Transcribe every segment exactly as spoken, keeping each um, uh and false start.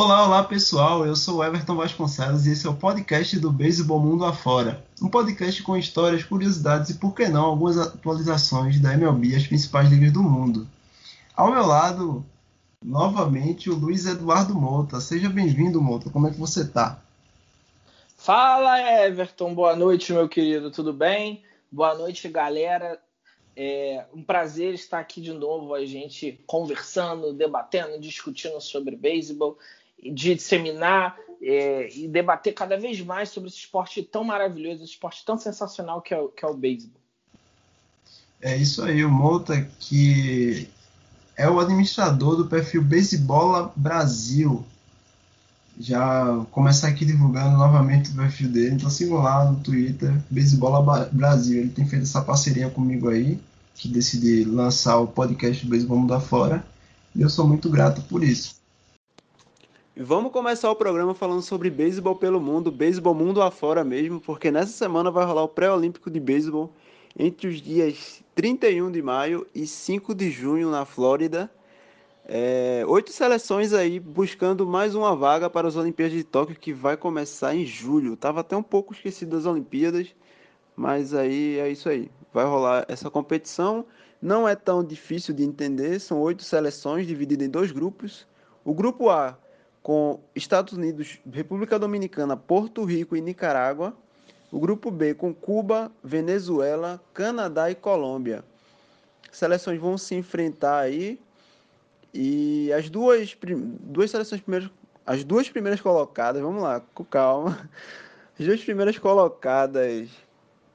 Olá, olá pessoal, eu sou o Everton Vasconcelos e esse é o podcast do Beisebol Mundo Afora. Um podcast com histórias, curiosidades e, por que não, algumas atualizações da M L B, as principais ligas do mundo. Ao meu lado, novamente, o Luiz Eduardo Mota. Seja bem-vindo, Mota. Como é que você tá? Fala, Everton. Boa noite, meu querido. Tudo bem? Boa noite, galera. É um prazer estar aqui de novo, a gente conversando, debatendo, discutindo sobre beisebol, de disseminar é, e debater cada vez mais sobre esse esporte tão maravilhoso, esse esporte tão sensacional que é o, que é o beisebol. É isso aí, o Mota, que é o administrador do perfil Beisebola Brasil. Já vou começar aqui divulgando novamente o perfil dele, então sigam lá no Twitter, Beisebola Brasil. Ele tem feito essa parceria comigo aí, que decidi lançar o podcast do Beisebol Mundo Afora, e eu sou muito grato por isso. E vamos começar o programa falando sobre beisebol pelo mundo, beisebol mundo afora mesmo, porque nessa semana vai rolar o pré-olímpico de beisebol entre os dias trinta e um de maio e cinco de junho na Flórida. É, oito seleções aí buscando mais uma vaga para as Olimpíadas de Tóquio, que vai começar em julho. Estava até um pouco esquecido das Olimpíadas, mas aí é isso aí. Vai rolar essa competição. Não é tão difícil de entender. São oito seleções divididas em dois grupos. O grupo A, com Estados Unidos, República Dominicana, Porto Rico e Nicarágua. O grupo B, com Cuba, Venezuela, Canadá e Colômbia. Seleções vão se enfrentar aí. E as duas, duas seleções primeiras, as duas primeiras colocadas, vamos lá, com calma, as duas primeiras colocadas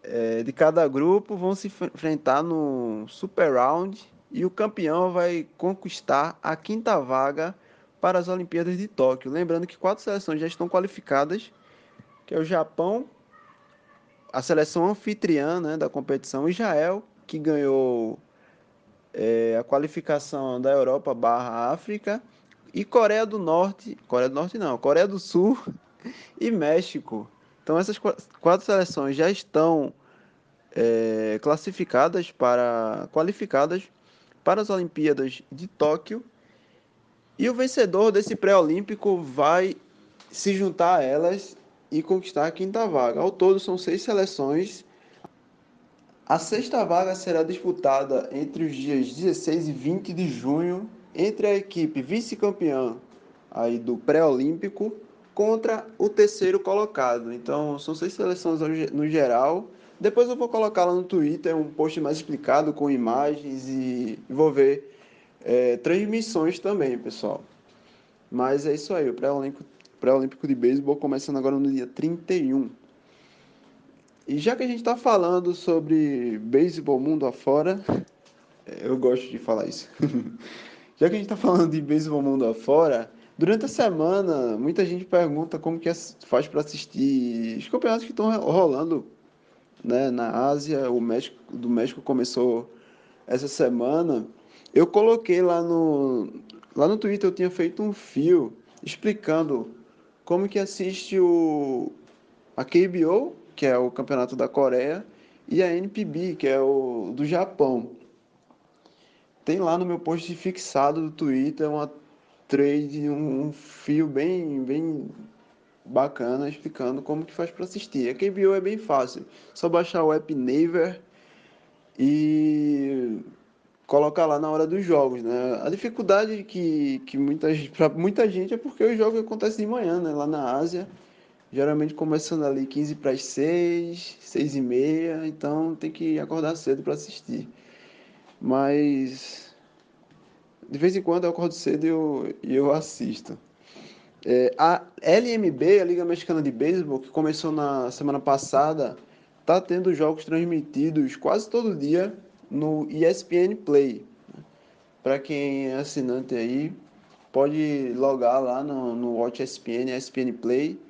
é, de cada grupo vão se enfrentar no Super Round e o campeão vai conquistar a quinta vaga para as Olimpíadas de Tóquio. Lembrando que quatro seleções já estão qualificadas, que é o Japão, a seleção anfitriã, né, da competição, Israel, que ganhou... É, a qualificação da Europa barra África, e Coreia do Norte, Coreia do Norte não, Coreia do Sul e México. Então essas quatro seleções já estão é, classificadas para, qualificadas para as Olimpíadas de Tóquio, e o vencedor desse pré-olímpico vai se juntar a elas e conquistar a quinta vaga. Ao todo são seis seleções. A sexta vaga será disputada entre os dias dezesseis e vinte de junho, entre a equipe vice-campeã aí do pré-olímpico contra o terceiro colocado. Então, são seis seleções no geral. Depois eu vou colocar lá no Twitter um post mais explicado com imagens e vou ver é, transmissões também, pessoal. Mas é isso aí, o pré-olímpico, pré-olímpico de beisebol começando agora no dia trinta e um. E já que a gente está falando sobre beisebol mundo afora, eu gosto de falar isso, já que a gente está falando de beisebol mundo afora, durante a semana muita gente pergunta como que faz para assistir os campeonatos que estão rolando, né, na Ásia. O México, do México começou essa semana. Eu coloquei lá no, lá no Twitter, eu tinha feito um fio explicando como que assiste o, a K B O, que é o campeonato da Coreia, e a N P B, que é o do Japão. Tem lá no meu post fixado do Twitter uma trade, um, um fio bem, bem bacana explicando como que faz para assistir. A K B O é bem fácil, só baixar o app Naver e colocar lá na hora dos jogos, né? A dificuldade que, que muita, para muita gente é porque os jogos acontecem de manhã, né, lá na Ásia. Geralmente começando ali quinze para as seis, seis e meia, então tem que acordar cedo para assistir. Mas de vez em quando eu acordo cedo e eu, eu assisto. É, a L M B, a Liga Mexicana de Beisebol, que começou na semana passada, está tendo jogos transmitidos quase todo dia no E S P N Play. Para quem é assinante aí, pode logar lá no, no Watch E S P N, E S P N Play,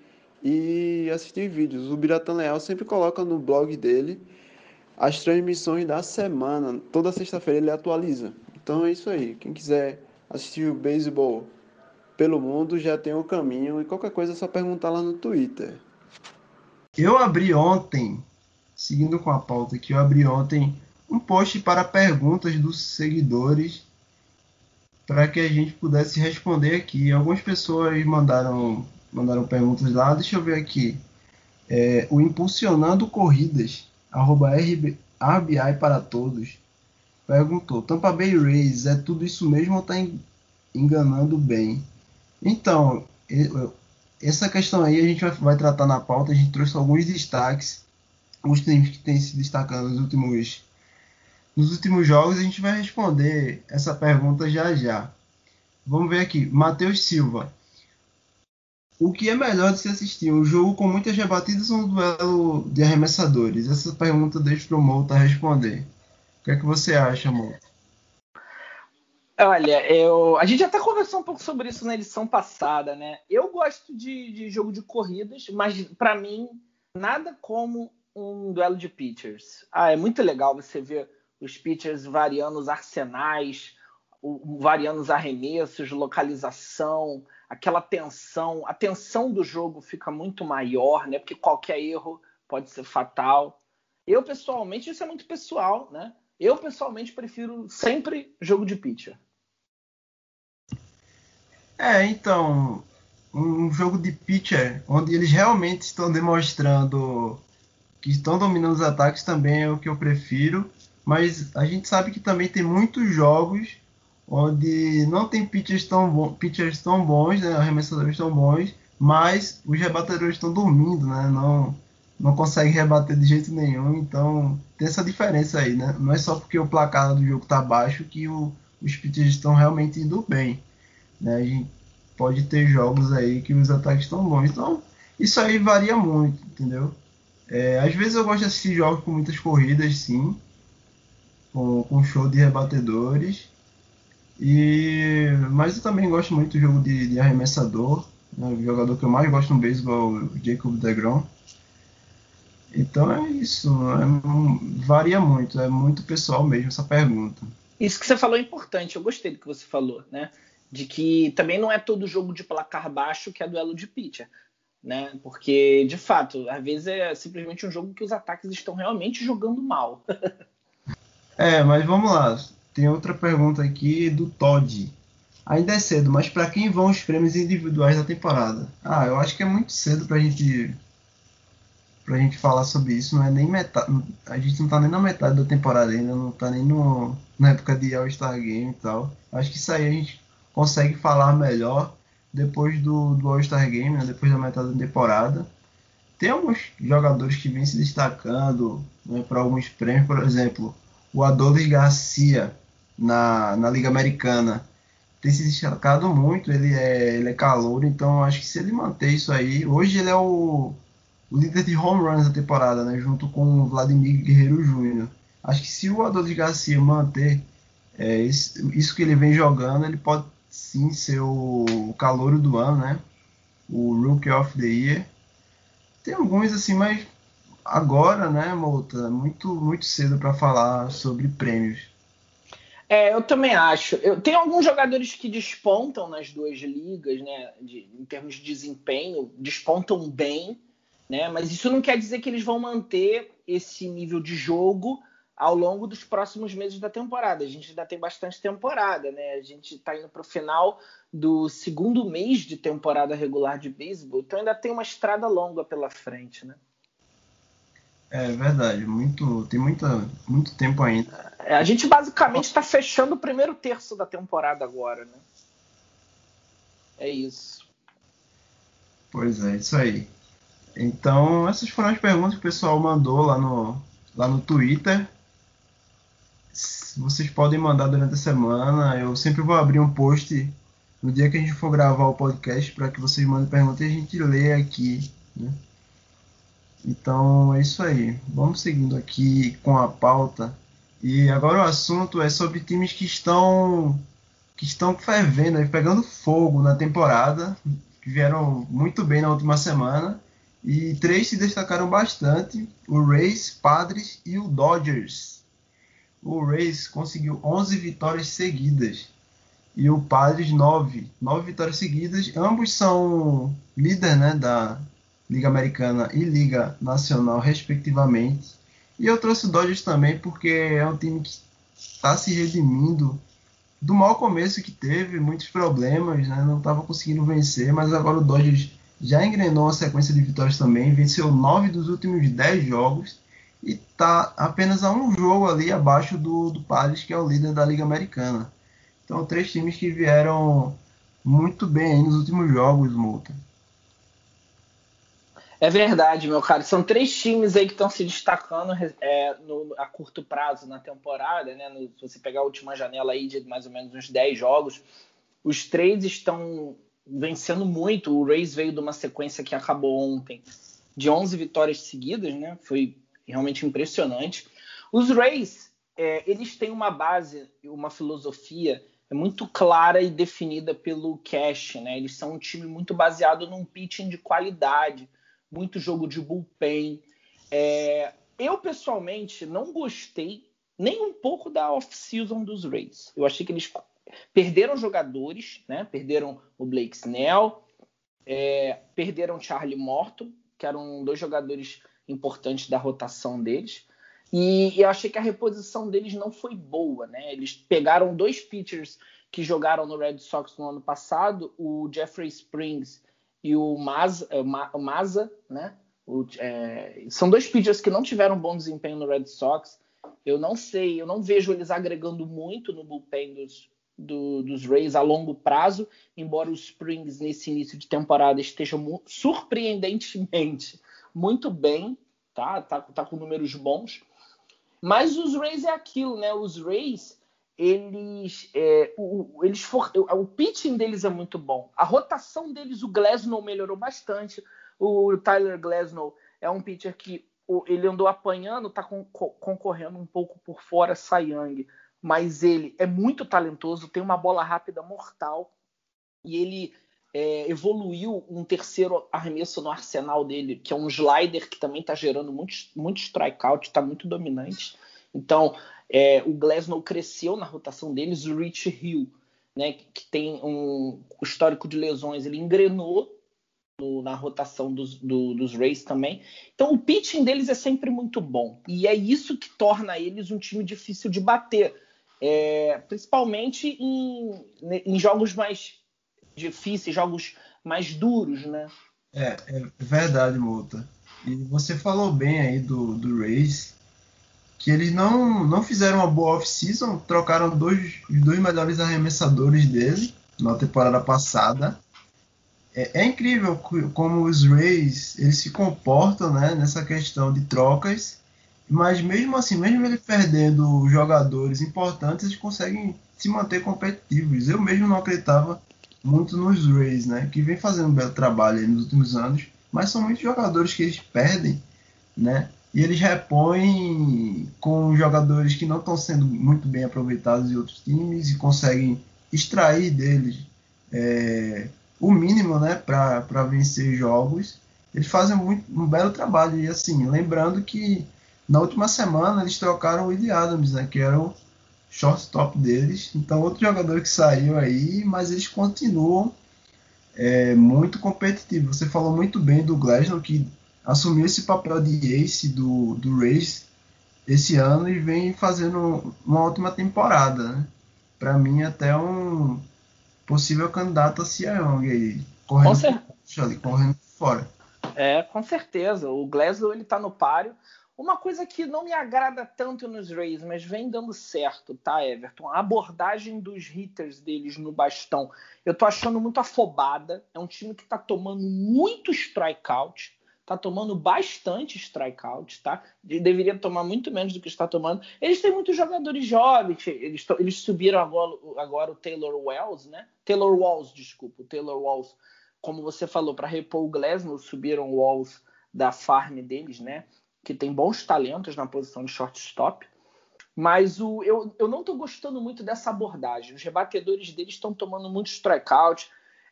e assistir vídeos. O Biratan Leal sempre coloca no blog dele as transmissões da semana. Toda sexta-feira ele atualiza. Então é isso aí. Quem quiser assistir o beisebol pelo mundo já tem um caminho. E qualquer coisa é só perguntar lá no Twitter. Eu abri ontem, seguindo com a pauta aqui, eu abri ontem um post para perguntas dos seguidores para que a gente pudesse responder aqui. Algumas pessoas mandaram, mandaram perguntas lá, deixa eu ver aqui. É, o Impulsionando Corridas, arroba R B, R B I para todos, perguntou, Tampa Bay Rays, é tudo isso mesmo ou está enganando bem? Então, essa questão aí a gente vai, vai tratar na pauta, a gente trouxe alguns destaques, os times que têm se destacado nos últimos, nos últimos jogos, a gente vai responder essa pergunta já já. Vamos ver aqui, Matheus Silva. O que é melhor de se assistir, um jogo com muitas rebatidas ou um duelo de arremessadores? Essa pergunta deixa para o Mota responder. O que é que você acha, Mota? Olha, eu... a gente até conversou um pouco sobre isso na edição passada, né? Eu gosto de, de jogo de corridas, mas para mim, nada como um duelo de pitchers. Ah, é muito legal você ver os pitchers variando os arsenais, variando os arremessos, localização, aquela tensão, a tensão do jogo fica muito maior, né? Porque qualquer erro pode ser fatal. Eu, pessoalmente, isso é muito pessoal, né? Eu, pessoalmente, prefiro sempre jogo de pitcher. É, então, um jogo de pitcher, onde eles realmente estão demonstrando que estão dominando os ataques também é o que eu prefiro, mas a gente sabe que também tem muitos jogos onde não tem pitchers tão, bo- pitchers tão bons, né, arremessadores tão bons, mas os rebatedores estão dormindo, né, não, não conseguem rebater de jeito nenhum, então tem essa diferença aí, né, não é só porque o placar do jogo está baixo que o, os pitchers estão realmente indo bem, né, a gente pode ter jogos aí que os ataques estão bons, então isso aí varia muito, entendeu? É, às vezes eu gosto de assistir jogos com muitas corridas, sim, com, com show de rebatedores, E, mas eu também gosto muito do jogo de, de arremessador, né? O jogador que eu mais gosto no beisebol é o Jacob deGrom. Então é isso, é um, varia muito, é muito pessoal mesmo essa pergunta. Isso que você falou é importante, eu gostei do que você falou, né? De que também não é todo jogo de placar baixo que é duelo de pitcher, né? Porque, de fato, às vezes é simplesmente um jogo que os ataques estão realmente jogando mal. É, mas vamos lá. Tem outra pergunta aqui do Todd. Ainda é cedo, mas para quem vão os prêmios individuais da temporada? Ah, eu acho que é muito cedo pra gente pra gente falar sobre isso. Não é nem metade. A gente não tá nem na metade da temporada ainda, não tá nem no, na época de All-Star Game e tal. Acho que isso aí a gente consegue falar melhor depois do, do All-Star Game, né? Depois da metade da temporada. Tem alguns jogadores que vêm se destacando, né, para alguns prêmios, por exemplo, o Adolis Garcia. Na, na Liga Americana tem se destacado muito, ele é, ele é calouro, então acho que se ele manter isso aí, hoje ele é o, o líder de home runs da temporada, né, junto com o Vladimir Guerrero Júnior. Acho que se o Adolis Garcia manter é, isso, isso que ele vem jogando, ele pode sim ser o calouro do ano, né, o Rookie of the Year. Tem alguns assim, mas agora, né, Mouta, muito, muito cedo para falar sobre prêmios. É, eu também acho. Eu, tem alguns jogadores que despontam nas duas ligas, né, de, em termos de desempenho, despontam bem, né, mas isso não quer dizer que eles vão manter esse nível de jogo ao longo dos próximos meses da temporada. A gente ainda tem bastante temporada, né? A gente está indo para o final do segundo mês de temporada regular de beisebol, então ainda tem uma estrada longa pela frente, né? É verdade, muito, tem muita, muito tempo ainda. A gente basicamente está fechando o primeiro terço da temporada agora, né? É isso. Pois é, isso aí. Então, essas foram as perguntas que o pessoal mandou lá no, lá no Twitter. Vocês podem mandar durante a semana. Eu sempre vou abrir um post no dia que a gente for gravar o podcast para que vocês mandem perguntas e a gente lê aqui, né? Então é isso aí, vamos seguindo aqui com a pauta. E agora o assunto é sobre times que estão, que estão fervendo, aí, pegando fogo na temporada, que vieram muito bem na última semana. E três se destacaram bastante, o Rays, Padres e o Dodgers. O Rays conseguiu onze vitórias seguidas e o Padres nove, nove vitórias seguidas. Ambos são líder, né, da Liga Americana e Liga Nacional, respectivamente. E eu trouxe o Dodgers também porque é um time que está se redimindo do mau começo que teve, muitos problemas, né? Não estava conseguindo vencer, mas agora o Dodgers já engrenou a sequência de vitórias também, venceu nove dos últimos dez jogos e está apenas a um jogo ali abaixo do, do Padres, que é o líder da Liga Americana. Então, três times que vieram muito bem aí nos últimos jogos, Mota. É verdade, meu caro. São três times aí que estão se destacando é, no, a curto prazo na temporada, né? No, se você pegar a última janela aí de mais ou menos uns dez jogos, os três estão vencendo muito. O Rays veio de uma sequência que acabou ontem de onze vitórias seguidas, né? Foi realmente impressionante. Os Rays, é, eles têm uma base, uma filosofia muito clara e definida pelo Cash, né? Eles são um time muito baseado num pitching de qualidade, muito jogo de bullpen. É, eu, pessoalmente, não gostei nem um pouco da off-season dos Rays. Eu achei que eles perderam jogadores, né? Perderam o Blake Snell, é, perderam o Charlie Morton, que eram dois jogadores importantes da rotação deles. E, e eu achei que a reposição deles não foi boa, né? Eles pegaram dois pitchers que jogaram no Red Sox no ano passado, o Jeffrey Springs e o Maza, o Maza né? O, é, são dois pitchers que não tiveram bom desempenho no Red Sox. Eu não sei, eu não vejo eles agregando muito no bullpen dos, do, dos Rays a longo prazo, embora o Springs, nesse início de temporada, esteja surpreendentemente muito bem, tá? Tá, tá com números bons. Mas os Rays é aquilo, né? Os Rays... Eles, é, o, eles for, o pitching deles é muito bom. A rotação deles, o Glasnow melhorou bastante. O Tyler Glasnow é um pitcher que o, ele andou apanhando, está con, concorrendo um pouco por fora, Cy Young, mas ele é muito talentoso, tem uma bola rápida mortal e ele é, evoluiu um terceiro arremesso no arsenal dele, que é um slider que também está gerando muito, muito strikeout, está muito dominante. Então, é, o Glasnow cresceu na rotação deles. O Rich Hill, né, que tem um histórico de lesões, ele engrenou no, na rotação dos, do, dos Rays também. Então, o pitching deles é sempre muito bom. E é isso que torna eles um time difícil de bater. É, principalmente em, em jogos mais difíceis, jogos mais duros, né? É, é verdade, Mota. E você falou bem aí do, do Rays, que eles não, não fizeram uma boa off-season, trocaram dois, os dois melhores arremessadores dele na temporada passada. É, é incrível como os Rays eles se comportam, né, nessa questão de trocas, mas mesmo assim, mesmo ele perdendo jogadores importantes, eles conseguem se manter competitivos. Eu mesmo não acreditava muito nos Rays, né, que vem fazendo um belo trabalho aí nos últimos anos, mas são muitos jogadores que eles perdem, né? E eles repõem com jogadores que não estão sendo muito bem aproveitados em outros times e conseguem extrair deles é, o mínimo, né, para vencer jogos. Eles fazem muito, um belo trabalho. E assim, lembrando que na última semana eles trocaram o Willie Adams, né, que era o shortstop deles. Então, outro jogador que saiu aí, mas eles continuam é, muito competitivos. Você falou muito bem do Glasnow, que assumiu esse papel de ace do, do Rays esse ano e vem fazendo uma ótima temporada, né? Para mim, até um possível candidato a Cy Young aí, correndo, cer- ali, correndo fora. É, com certeza. O Glasnow, ele tá no páreo. Uma coisa que não me agrada tanto nos Rays, mas vem dando certo, tá, Everton? A abordagem dos hitters deles no bastão, eu tô achando muito afobada. É um time que tá tomando muito strikeout. Tá tomando bastante strikeout, tá? Deveria tomar muito menos do que está tomando. Eles têm muitos jogadores jovens. Eles, to- eles subiram agora, agora o Taylor Walls, né? Taylor Walls, desculpa. O Taylor Walls, como você falou, para repor o Glasnow, subiram o Walls da farm deles, né? Que tem bons talentos na posição de shortstop. Mas o, eu, eu não estou gostando muito dessa abordagem. Os rebatedores deles estão tomando muito strikeout.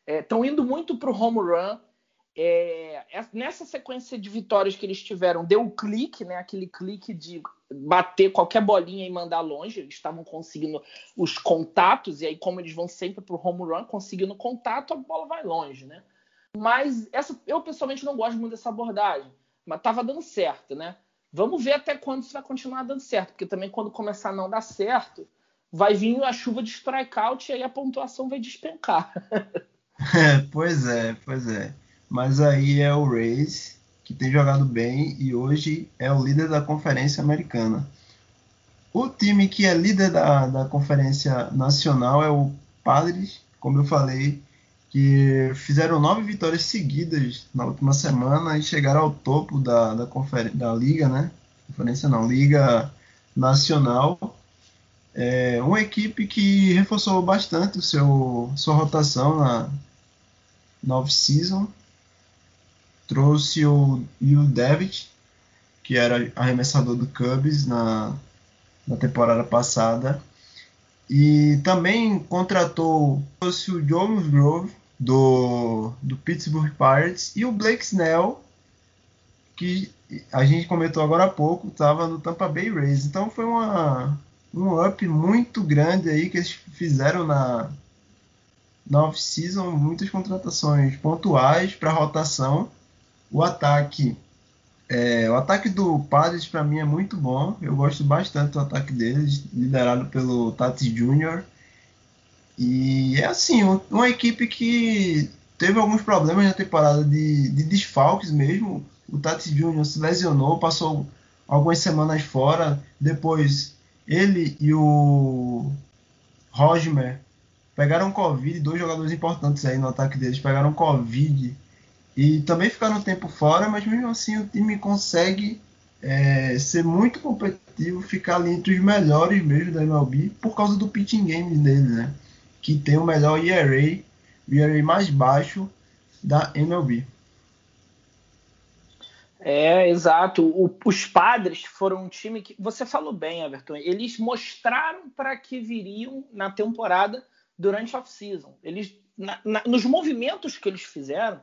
Estão é, indo muito para o home run. É, nessa sequência de vitórias que eles tiveram, deu o um clique, né? Aquele clique de bater qualquer bolinha e mandar longe. Eles estavam conseguindo os contatos, e aí, como eles vão sempre pro home run, conseguindo contato, a bola vai longe, né? Mas essa, eu pessoalmente não gosto muito dessa abordagem, mas tava dando certo, né? Vamos ver até quando isso vai continuar dando certo, porque também quando começar a não dar certo, vai vir a chuva de strikeout e aí a pontuação vai despencar. É, pois é, pois é. Mas aí é o Rays, que tem jogado bem e hoje é o líder da Conferência Americana. O time que é líder da, da Conferência Nacional é o Padres, como eu falei, que fizeram nove vitórias seguidas na última semana e chegaram ao topo da, da, confer- da Liga, né? Conferência não, Liga Nacional. É uma equipe que reforçou bastante o seu, sua rotação na, na off-season. Trouxe o Yu Darvish, que era arremessador do Cubs na, na temporada passada. E também contratou trouxe o Joe Musgrove, do, do Pittsburgh Pirates, e o Blake Snell, que a gente comentou agora há pouco, estava no Tampa Bay Rays. Então foi uma, um up muito grande aí que eles fizeram na, na off-season, muitas contratações pontuais para rotação. O ataque, é, o ataque do Padres para mim é muito bom, eu gosto bastante do ataque deles, liderado pelo Tatis Júnior E é assim, um, uma equipe que teve alguns problemas na temporada de, de desfalques mesmo. O Tatis Júnior se lesionou, passou algumas semanas fora. Depois ele e o Rosmer pegaram Covid, dois jogadores importantes aí no ataque deles pegaram Covid e também ficaram um tempo fora, mas mesmo assim o time consegue é, ser muito competitivo, ficar ali entre os melhores mesmo da M L B por causa do pitching game dele, né? Que tem o melhor E R A, o E R A mais baixo da M L B. É, exato. O, os Padres foram um time que... Você falou bem, Everton. Eles mostraram para que viriam na temporada durante a off-season. Eles, na, na, nos movimentos que eles fizeram,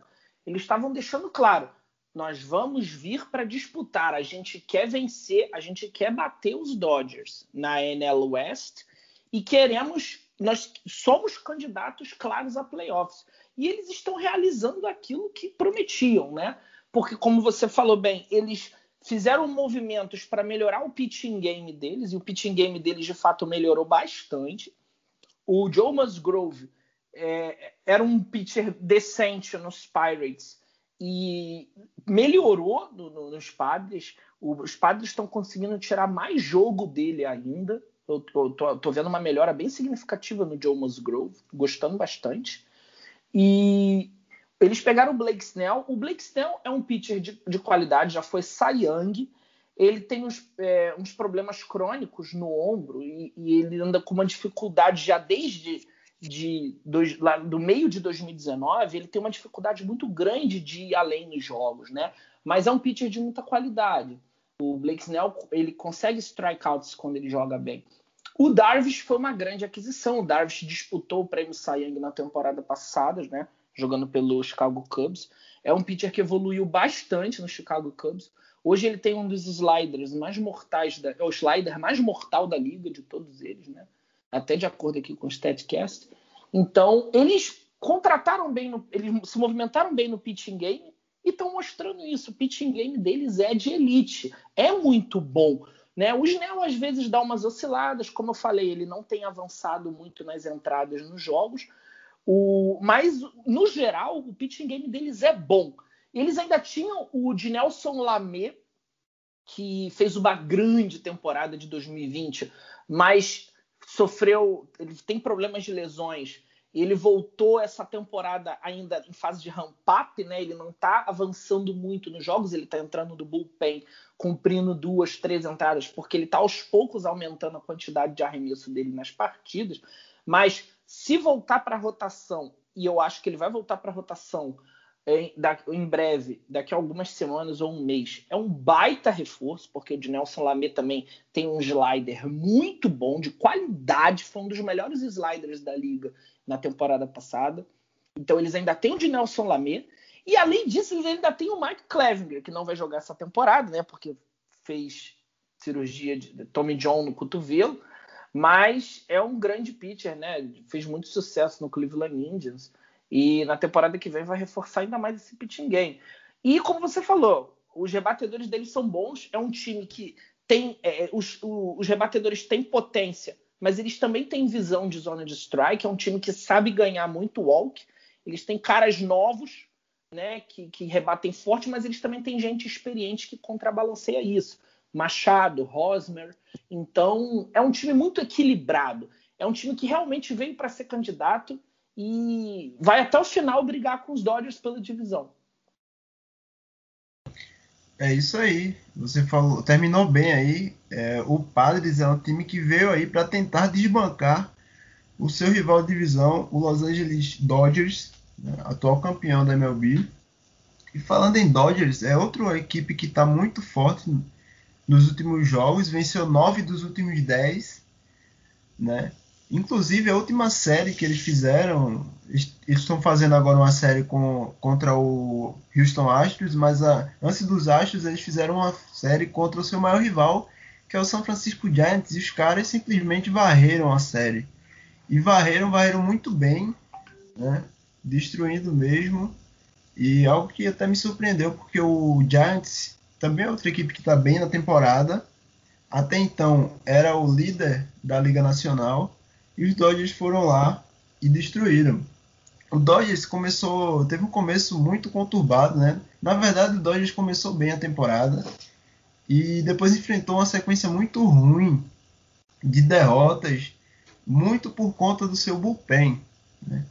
eles estavam deixando claro. Nós vamos vir para disputar. A gente quer vencer. A gente quer bater os Dodgers na N L West. E queremos... Nós somos candidatos claros a playoffs. E eles estão realizando aquilo que prometiam, né? Porque, como você falou bem, eles fizeram movimentos para melhorar o pitching game deles, e o pitching game deles, de fato, melhorou bastante. O Joe Musgrove é, era um pitcher decente nos Pirates e melhorou no, no, nos Padres. O, os Padres estão conseguindo tirar mais jogo dele ainda. Eu tô, tô, tô vendo uma melhora bem significativa no Joe Musgrove, gostando bastante. E... eles pegaram o Blake Snell. O Blake Snell é um pitcher de, de qualidade, já foi Cy Young. Ele tem uns, é, uns problemas crônicos no ombro e, e ele anda com uma dificuldade já desde de, dois, lá, do meio de dois mil e dezenove. Ele tem uma dificuldade muito grande de ir além nos jogos, né? Mas é um pitcher de muita qualidade. O Blake Snell, ele consegue strikeouts quando ele joga bem. O Darvish foi uma grande aquisição. O Darvish disputou o prêmio Cy Young na temporada passada, né? Jogando pelo Chicago Cubs. É um pitcher que evoluiu bastante no Chicago Cubs. Hoje ele tem um dos sliders mais mortais, da, é o slider mais mortal da liga de todos eles, né? Até de acordo aqui com o StatCast. Então, eles contrataram bem, no, eles se movimentaram bem no pitching game e estão mostrando isso. O pitching game deles é de elite, é muito bom, né? O Snell às vezes dá umas osciladas, como eu falei, ele não tem avançado muito nas entradas nos jogos. O, mas, no geral, o pitching game deles é bom. Eles ainda tinham o Dinelson Lamet, que fez uma grande temporada de dois mil e vinte, mas sofreu, ele tem problemas de lesões. Ele voltou essa temporada ainda em fase de ramp-up, né? Ele não está avançando muito nos jogos, ele está entrando do bullpen, cumprindo duas, três entradas, porque ele está aos poucos aumentando a quantidade de arremesso dele nas partidas, mas... se voltar para a rotação, e eu acho que ele vai voltar para a rotação em, em breve, daqui a algumas semanas ou um mês, é um baita reforço, porque o Dinelson Lamet também tem um slider muito bom, de qualidade, foi um dos melhores sliders da liga na temporada passada. Então eles ainda têm o Dinelson Lamet, e além disso eles ainda têm o Mike Clevinger, que não vai jogar essa temporada, né, porque fez cirurgia de Tommy John no cotovelo. Mas é um grande pitcher, né? Fez muito sucesso no Cleveland Indians. E na temporada que vem vai reforçar ainda mais esse pitching game. E como você falou, os rebatedores deles são bons. É um time que tem... É, os, o, os rebatedores têm potência mas eles também têm visão de zona de strike, é um time que sabe ganhar muito walk, eles têm caras novos, né, que, que rebatem forte, mas eles também têm gente experiente que contrabalanceia isso. Machado, Hosmer. Então, é um time muito equilibrado. É um time que realmente veio para ser candidato e vai até o final brigar com os Dodgers pela divisão. É isso aí. Você falou, terminou bem aí. É, o Padres é um time que veio aí para tentar desbancar o seu rival de divisão, o Los Angeles Dodgers, né, atual campeão da M L B. E falando em Dodgers, é outra equipe que está muito forte nos últimos jogos, venceu nove dos últimos dez, né? Inclusive a última série que eles fizeram, eles estão fazendo agora uma série com, contra o Houston Astros, mas a, antes dos Astros eles fizeram uma série contra o seu maior rival, que é o San Francisco Giants, e os caras simplesmente varreram a série. E varreram, varreram muito bem, né? Destruindo mesmo, e algo que até me surpreendeu, porque o Giants também é outra equipe que está bem na temporada. Até então era o líder da Liga Nacional. E os Dodgers foram lá e destruíram. O Dodgers começou, teve um começo muito conturbado, né? Na verdade o Dodgers começou bem a temporada. E depois enfrentou uma sequência muito ruim de derrotas. Muito por conta do seu bullpen, né?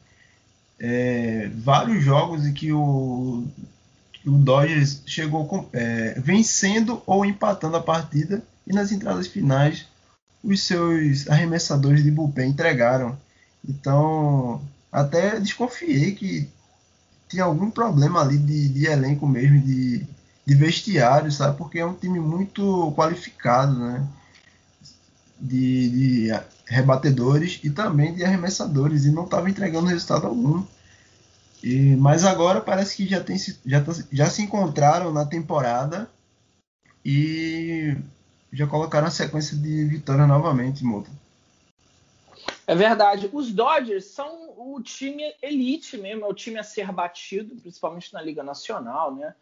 É, vários jogos em que o... o Dodgers chegou com, é, vencendo ou empatando a partida, e nas entradas finais os seus arremessadores de bullpen entregaram. Então até desconfiei que tinha algum problema ali de, de elenco mesmo, de, de vestiário, sabe? Porque é um time muito qualificado, né? De, de rebatedores e também de arremessadores, e não estava entregando resultado algum. E, mas agora parece que já, tem, já, já se encontraram na temporada e já colocaram a sequência de vitória novamente, Mota. É verdade. Os Dodgers são o time elite mesmo, é o time a ser batido, principalmente na Liga Nacional, né?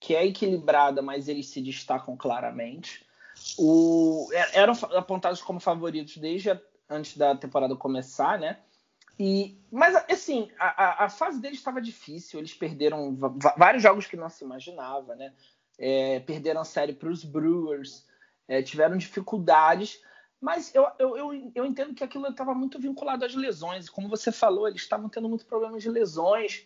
Que é equilibrada, mas eles se destacam claramente. O, eram apontados como favoritos desde a, antes da temporada começar, né? E, mas, assim, a, a fase deles estava difícil. Eles perderam v- vários jogos que não se imaginava, né? É, perderam a série para os Brewers, é, tiveram dificuldades. Mas eu, eu, eu, eu entendo que aquilo estava muito vinculado às lesões. Como você falou, eles estavam tendo muito problema de lesões.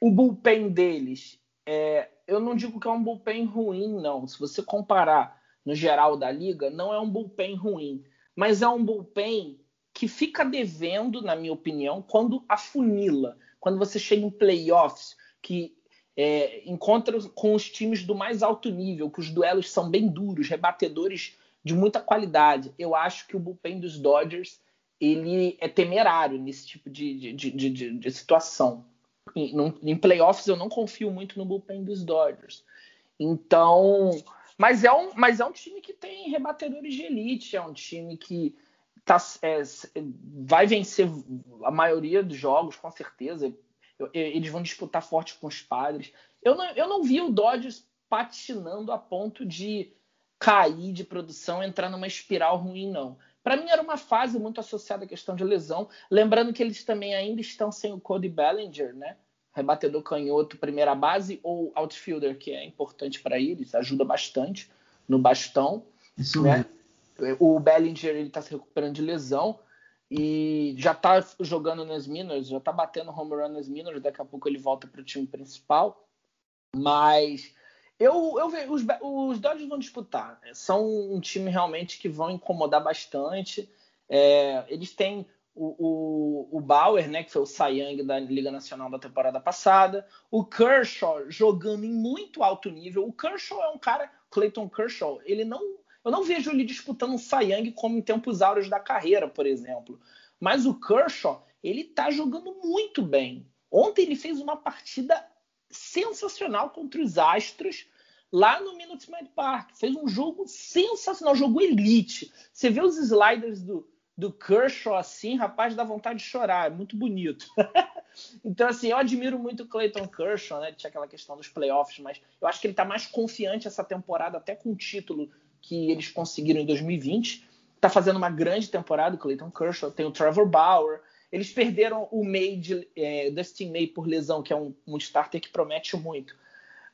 O bullpen deles, é, eu não digo que é um bullpen ruim, não. Se você comparar no geral da liga, não é um bullpen ruim. Mas é um bullpen que fica devendo, na minha opinião, quando afunila, quando você chega em playoffs, que é, encontra com os times do mais alto nível, que os duelos são bem duros, rebatedores de muita qualidade. Eu acho que o bullpen dos Dodgers ele é temerário nesse tipo de, de, de, de, de situação. Em, num, em playoffs eu não confio muito no bullpen dos Dodgers. Então, mas é um, mas é um time que tem rebatedores de elite, é um time que Tá, é, vai vencer a maioria dos jogos, com certeza. Eu, eu, eles vão disputar forte com os Padres. Eu não, eu não vi o Dodgers patinando a ponto de cair de produção, entrar numa espiral ruim, não. Para mim era uma fase muito associada à questão de lesão. Lembrando que eles também ainda estão sem o Cody Bellinger, né? Rebatedor canhoto, primeira base, ou outfielder, que é importante para eles, ajuda bastante no bastão. Isso, né? O Bellinger ele está se recuperando de lesão e já está jogando nas minors, já está batendo home run nas minors, daqui a pouco ele volta para o time principal. Mas eu, eu vejo, os, os Dodgers vão disputar, são um time realmente que vão incomodar bastante. É, eles têm o, o, o Bauer, né, que foi o Cy Young da Liga Nacional da temporada passada, o Kershaw jogando em muito alto nível. O Kershaw é um cara, Clayton Kershaw, ele não... Eu não vejo ele disputando o Cy Young como em tempos áureos da carreira, por exemplo. Mas o Kershaw, ele tá jogando muito bem. Ontem ele fez uma partida sensacional contra os Astros lá no Minute Maid Park. Fez um jogo sensacional, jogo elite. Você vê os sliders do, do Kershaw assim, rapaz, dá vontade de chorar. É muito bonito. Então, assim, eu admiro muito o Clayton Kershaw, né? Tinha aquela questão dos playoffs, mas eu acho que ele tá mais confiante essa temporada, até com o título que eles conseguiram em dois mil e vinte, tá fazendo uma grande temporada, o Clayton Kershaw, tem o Trevor Bauer. Eles perderam o May de, é, Dustin May por lesão, que é um, um starter que promete muito.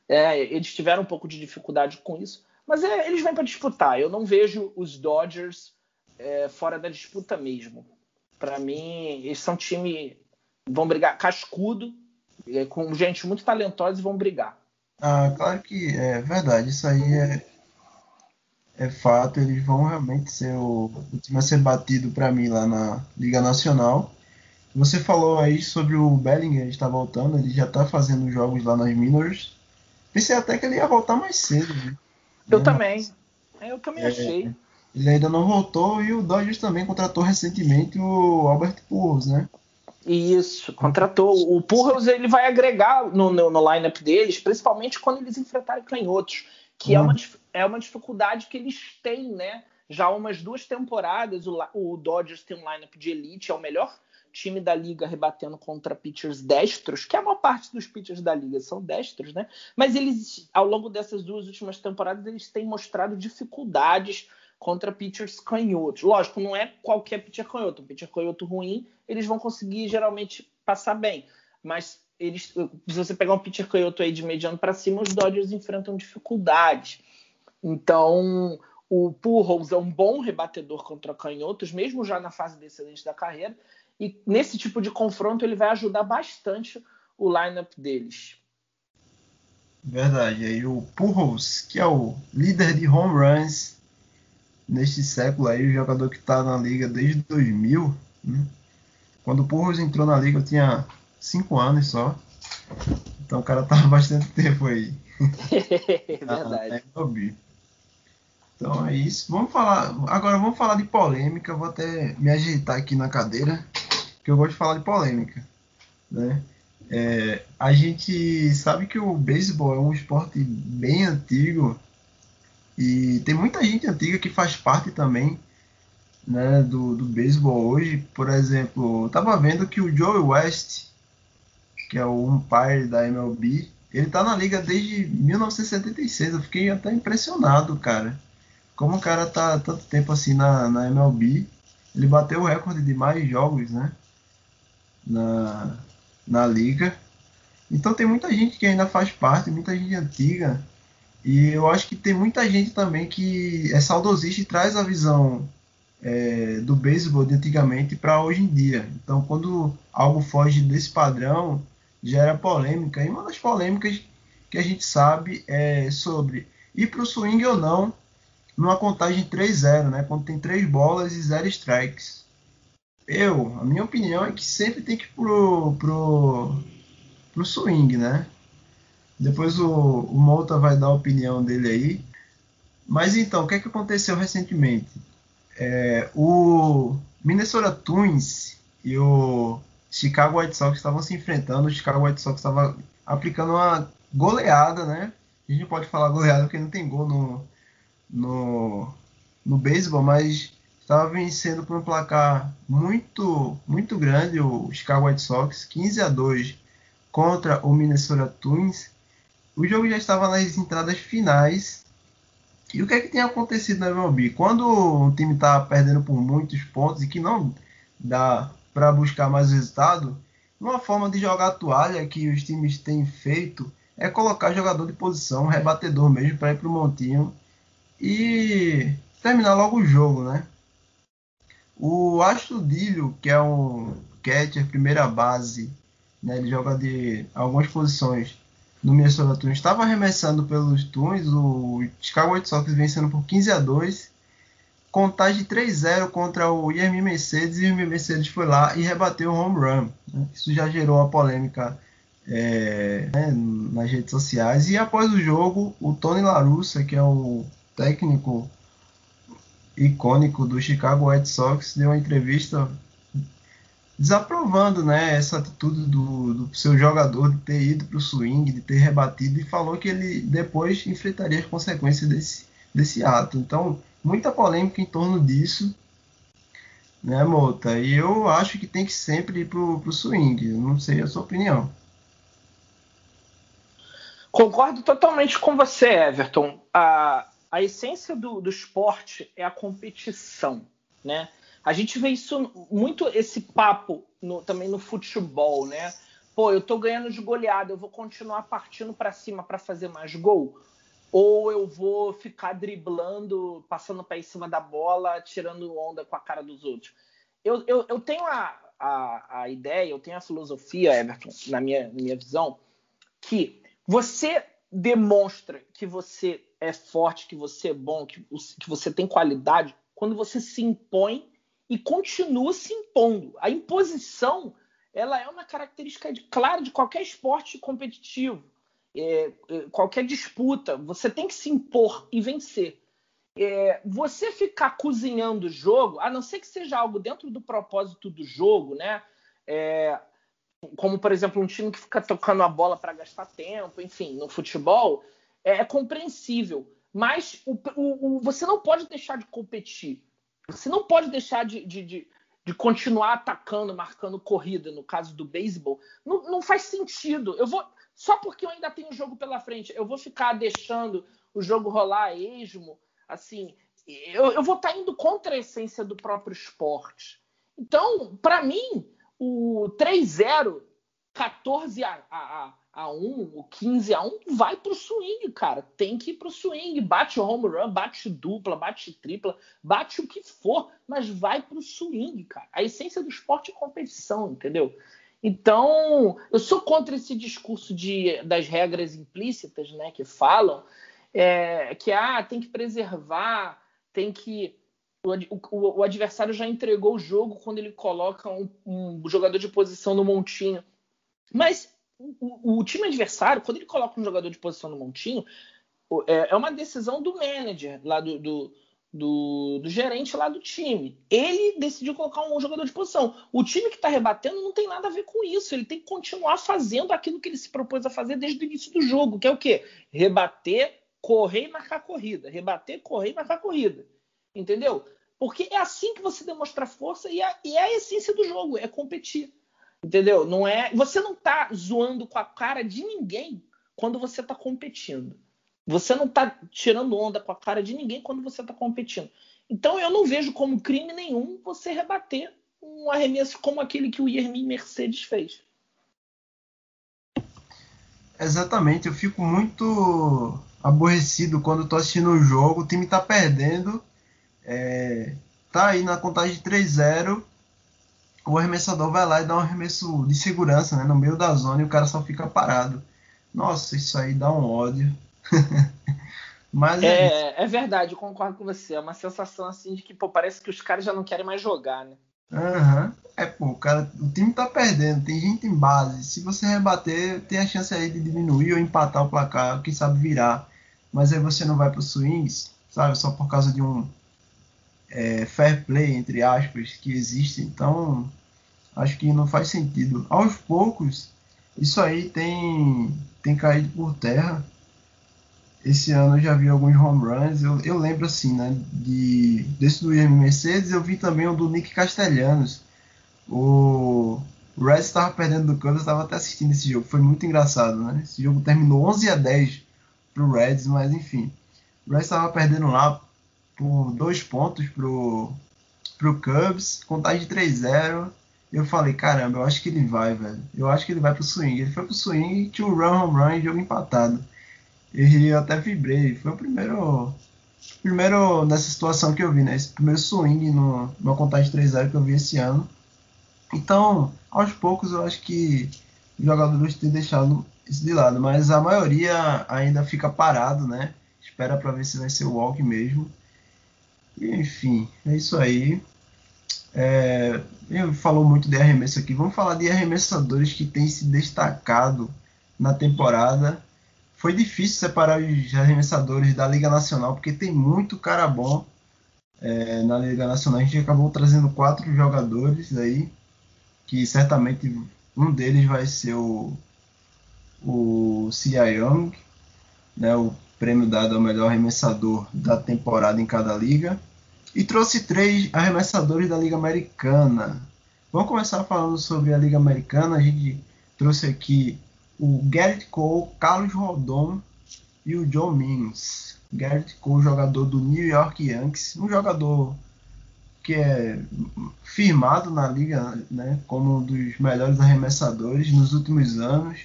É, eles tiveram um pouco de dificuldade com isso, mas é, eles vêm para disputar. Eu não vejo os Dodgers é, fora da disputa mesmo. Para mim, eles são um time, vão brigar cascudo, é, com gente muito talentosa e vão brigar. Ah, claro que é verdade, isso aí é, é fato. Eles vão realmente ser o, o time a ser batido para mim lá na Liga Nacional. Você falou aí sobre o Bellinger, ele está voltando, ele já está fazendo jogos lá nas minors. Pensei até que ele ia voltar mais cedo. Viu? Eu é, também. Eu também é, achei. Ele ainda não voltou e o Dodgers também contratou recentemente o Albert Pujols, né? Isso, contratou. O Pujols ele vai agregar no, no, no lineup deles, principalmente quando eles enfrentarem canhotos, que hum. é, uma, é uma dificuldade que eles têm, né? Já há umas duas temporadas o, o Dodgers tem um lineup de elite, é o melhor time da liga rebatendo contra pitchers destros, que a maior parte dos pitchers da liga são destros, né? Mas eles, ao longo dessas duas últimas temporadas, eles têm mostrado dificuldades contra pitchers canhotos. Lógico, não é qualquer pitcher canhoto. Um pitcher canhoto ruim, eles vão conseguir geralmente passar bem. Mas eles, se você pegar um pitcher canhoto aí de mediano para cima, os Dodgers enfrentam dificuldades. Então, o Pujols é um bom rebatedor contra canhotos, mesmo já na fase descendente da carreira. E nesse tipo de confronto ele vai ajudar bastante o lineup deles. Verdade. E aí o Pujols, que é o líder de home runs neste século, aí, o jogador que está na liga desde dois mil, né? Quando o Pujols entrou na liga eu tinha cinco anos só, então o cara estava bastante tempo aí. Verdade. Então é isso. Vamos falar agora, vamos falar de polêmica. Vou até me ajeitar aqui na cadeira, que eu gosto de falar de polêmica, né? É, a gente sabe que o beisebol é um esporte bem antigo e tem muita gente antiga que faz parte também, né, do, do beisebol hoje. Por exemplo, eu tava vendo que o Joe West, que é o umpire da M L B, ele tá na liga desde mil novecentos e setenta e seis. Eu fiquei até impressionado, cara, como o cara tá tanto tempo assim na, na M L B. Ele bateu o recorde de mais jogos, né, na, na liga. Então tem muita gente que ainda faz parte, muita gente antiga. E eu acho que tem muita gente também que é saudosista e traz a visão é, do beisebol de antigamente para hoje em dia. Então quando algo foge desse padrão, gera polêmica. E uma das polêmicas que a gente sabe é sobre ir para o swing ou não numa contagem três a zero, né? Quando tem três bolas e zero strikes. Eu, a minha opinião é que sempre tem que ir pro, pro, pro swing, né? Depois o, o Mota vai dar a opinião dele aí. Mas então, o que é que aconteceu recentemente? É, o Minnesota Twins e o Chicago White Sox estavam se enfrentando. O Chicago White Sox estava aplicando uma goleada, né? A gente não pode falar goleada porque não tem gol no... no, no beisebol, mas estava vencendo por um placar muito, muito grande o Chicago White Sox, quinze a dois contra o Minnesota Twins. O jogo já estava nas entradas finais. E o que é que tem acontecido na M L B? Quando um time está perdendo por muitos pontos e que não dá para buscar mais resultado, uma forma de jogar a toalha que os times têm feito é colocar jogador de posição, rebatedor mesmo, para ir para o montinho e terminar logo o jogo, né? O Astudillo, que é um catcher, primeira base, né? Ele joga de algumas posições no Minnesota Twins. Estava arremessando pelos Twins. O Chicago White Sox vencendo por quinze a dois. Contagem três a zero contra o Yermin Mercedes. E o Yermin Mercedes foi lá e rebateu o home run, né? Isso já gerou uma polêmica é, né, nas redes sociais. E após o jogo, o Tony La Russa, que é o técnico icônico do Chicago White Sox, deu uma entrevista desaprovando, né, essa atitude do, do seu jogador de ter ido para o swing, de ter rebatido, e falou que ele depois enfrentaria as consequências desse, desse ato. Então, muita polêmica em torno disso, né, Mota? E eu acho que tem que sempre ir para o swing. Eu não sei a sua opinião. Concordo totalmente com você, Everton. A A essência do, do esporte é a competição. né? A gente vê isso muito, esse papo no, também no futebol, né? Pô, eu tô ganhando de goleada, eu vou continuar partindo pra cima pra fazer mais gol? Ou eu vou ficar driblando, passando pra em cima da bola, tirando onda com a cara dos outros? Eu, eu, eu tenho a, a, a ideia, eu tenho a filosofia, Everton, na minha, minha visão, que você demonstra que você é forte, que você é bom, que, que você tem qualidade, quando você se impõe e continua se impondo. A imposição, ela é uma característica, de, claro, de qualquer esporte competitivo, é, qualquer disputa. Você tem que se impor e vencer. É, você ficar cozinhando o jogo, a não ser que seja algo dentro do propósito do jogo, né? É, como, por exemplo, um time que fica tocando a bola para gastar tempo, enfim, no futebol, é, é compreensível. Mas o, o, o, você não pode deixar de competir. Você não pode deixar de... de, de de continuar atacando, marcando corrida, no caso do beisebol, não, não faz sentido. Eu vou, só porque eu ainda tenho o jogo pela frente, eu vou ficar deixando o jogo rolar a esmo, assim, eu, eu vou estar indo contra a essência do próprio esporte. Então, para mim, o três a zero, catorze a um, o quinze a um, vai pro swing, cara. Tem que ir pro swing. Bate home run, bate dupla, bate tripla, bate o que for, mas vai pro swing, cara. A essência do esporte é competição, entendeu? Então, eu sou contra esse discurso de, das regras implícitas, né, que falam, é, que ah, tem que preservar, tem que... O, o, o adversário já entregou o jogo quando ele coloca um, um jogador de posição no montinho. Mas... O, o time adversário, quando ele coloca um jogador de posição no montinho, é uma decisão do manager, lá do, do, do, do gerente lá do time. Ele decidiu colocar um jogador de posição. O time que está rebatendo não tem nada a ver com isso. Ele tem que continuar fazendo aquilo que ele se propôs a fazer desde o início do jogo, que é o quê? Rebater, correr e marcar corrida. Rebater, correr e marcar corrida. Entendeu? Porque é assim que você demonstra força e é, e é a essência do jogo, é competir. Entendeu? Não é... Você não tá zoando com a cara de ninguém quando você tá competindo. Você não tá tirando onda com a cara de ninguém quando você tá competindo. Então eu não vejo como crime nenhum você rebater um arremesso como aquele que o Yermin Mercedes fez. Exatamente. Eu fico muito aborrecido quando eu tô assistindo um jogo, o time tá perdendo, é... tá aí na contagem de três a zero... O arremessador vai lá e dá um arremesso de segurança, né, no meio da zona, e o cara só fica parado. Nossa, isso aí dá um ódio. Mas é, é, é verdade, eu concordo com você. É uma sensação assim de que, pô, parece que os caras já não querem mais jogar, né? Aham. Uhum. É, pô, o, cara, o time tá perdendo, tem gente em base. Se você rebater, tem a chance aí de diminuir ou empatar o placar, quem sabe virar. Mas aí você não vai pro swings, sabe? Só por causa de um... É, fair play, entre aspas, que existe. Então, acho que não faz sentido. Aos poucos, isso aí tem, tem caído por terra. Esse ano eu já vi alguns home runs. Eu, eu lembro, assim, né, de, desse do Yermin Mercedes. Eu vi também o do Nick Castellanos. O, o Reds estava perdendo do Cubs. Eu estava até assistindo esse jogo. Foi muito engraçado, né? Esse jogo terminou onze a dez pro Reds, mas enfim. O Reds estava perdendo lá por dois pontos pro, pro Cubs, contagem de três a zero. Eu falei, caramba, eu acho que ele vai, velho. Eu acho que ele vai pro swing. Ele foi pro swing, two run, home run, jogo empatado. E eu até vibrei. Foi o primeiro, primeiro nessa situação que eu vi, né? Esse primeiro swing no, numa contagem de três a zero que eu vi esse ano. Então, aos poucos, eu acho que os jogadores têm deixado isso de lado. Mas a maioria ainda fica parado, né? Espera pra ver se vai ser o walk mesmo. Enfim, é isso aí. É, eu falo muito de arremesso aqui. Vamos falar de arremessadores que têm se destacado na temporada. Foi difícil separar os arremessadores da Liga Nacional, porque tem muito cara bom é, na Liga Nacional. A gente acabou trazendo quatro jogadores aí, que certamente um deles vai ser o, o Cy Young, né, o prêmio dado ao melhor arremessador da temporada em cada liga, e trouxe três arremessadores da Liga Americana. Vamos começar falando sobre a Liga Americana. A gente trouxe aqui o Gerrit Cole, Carlos Rodon e o John Means. Gerrit Cole, jogador do New York Yankees, um jogador que é firmado na liga, né, como um dos melhores arremessadores nos últimos anos.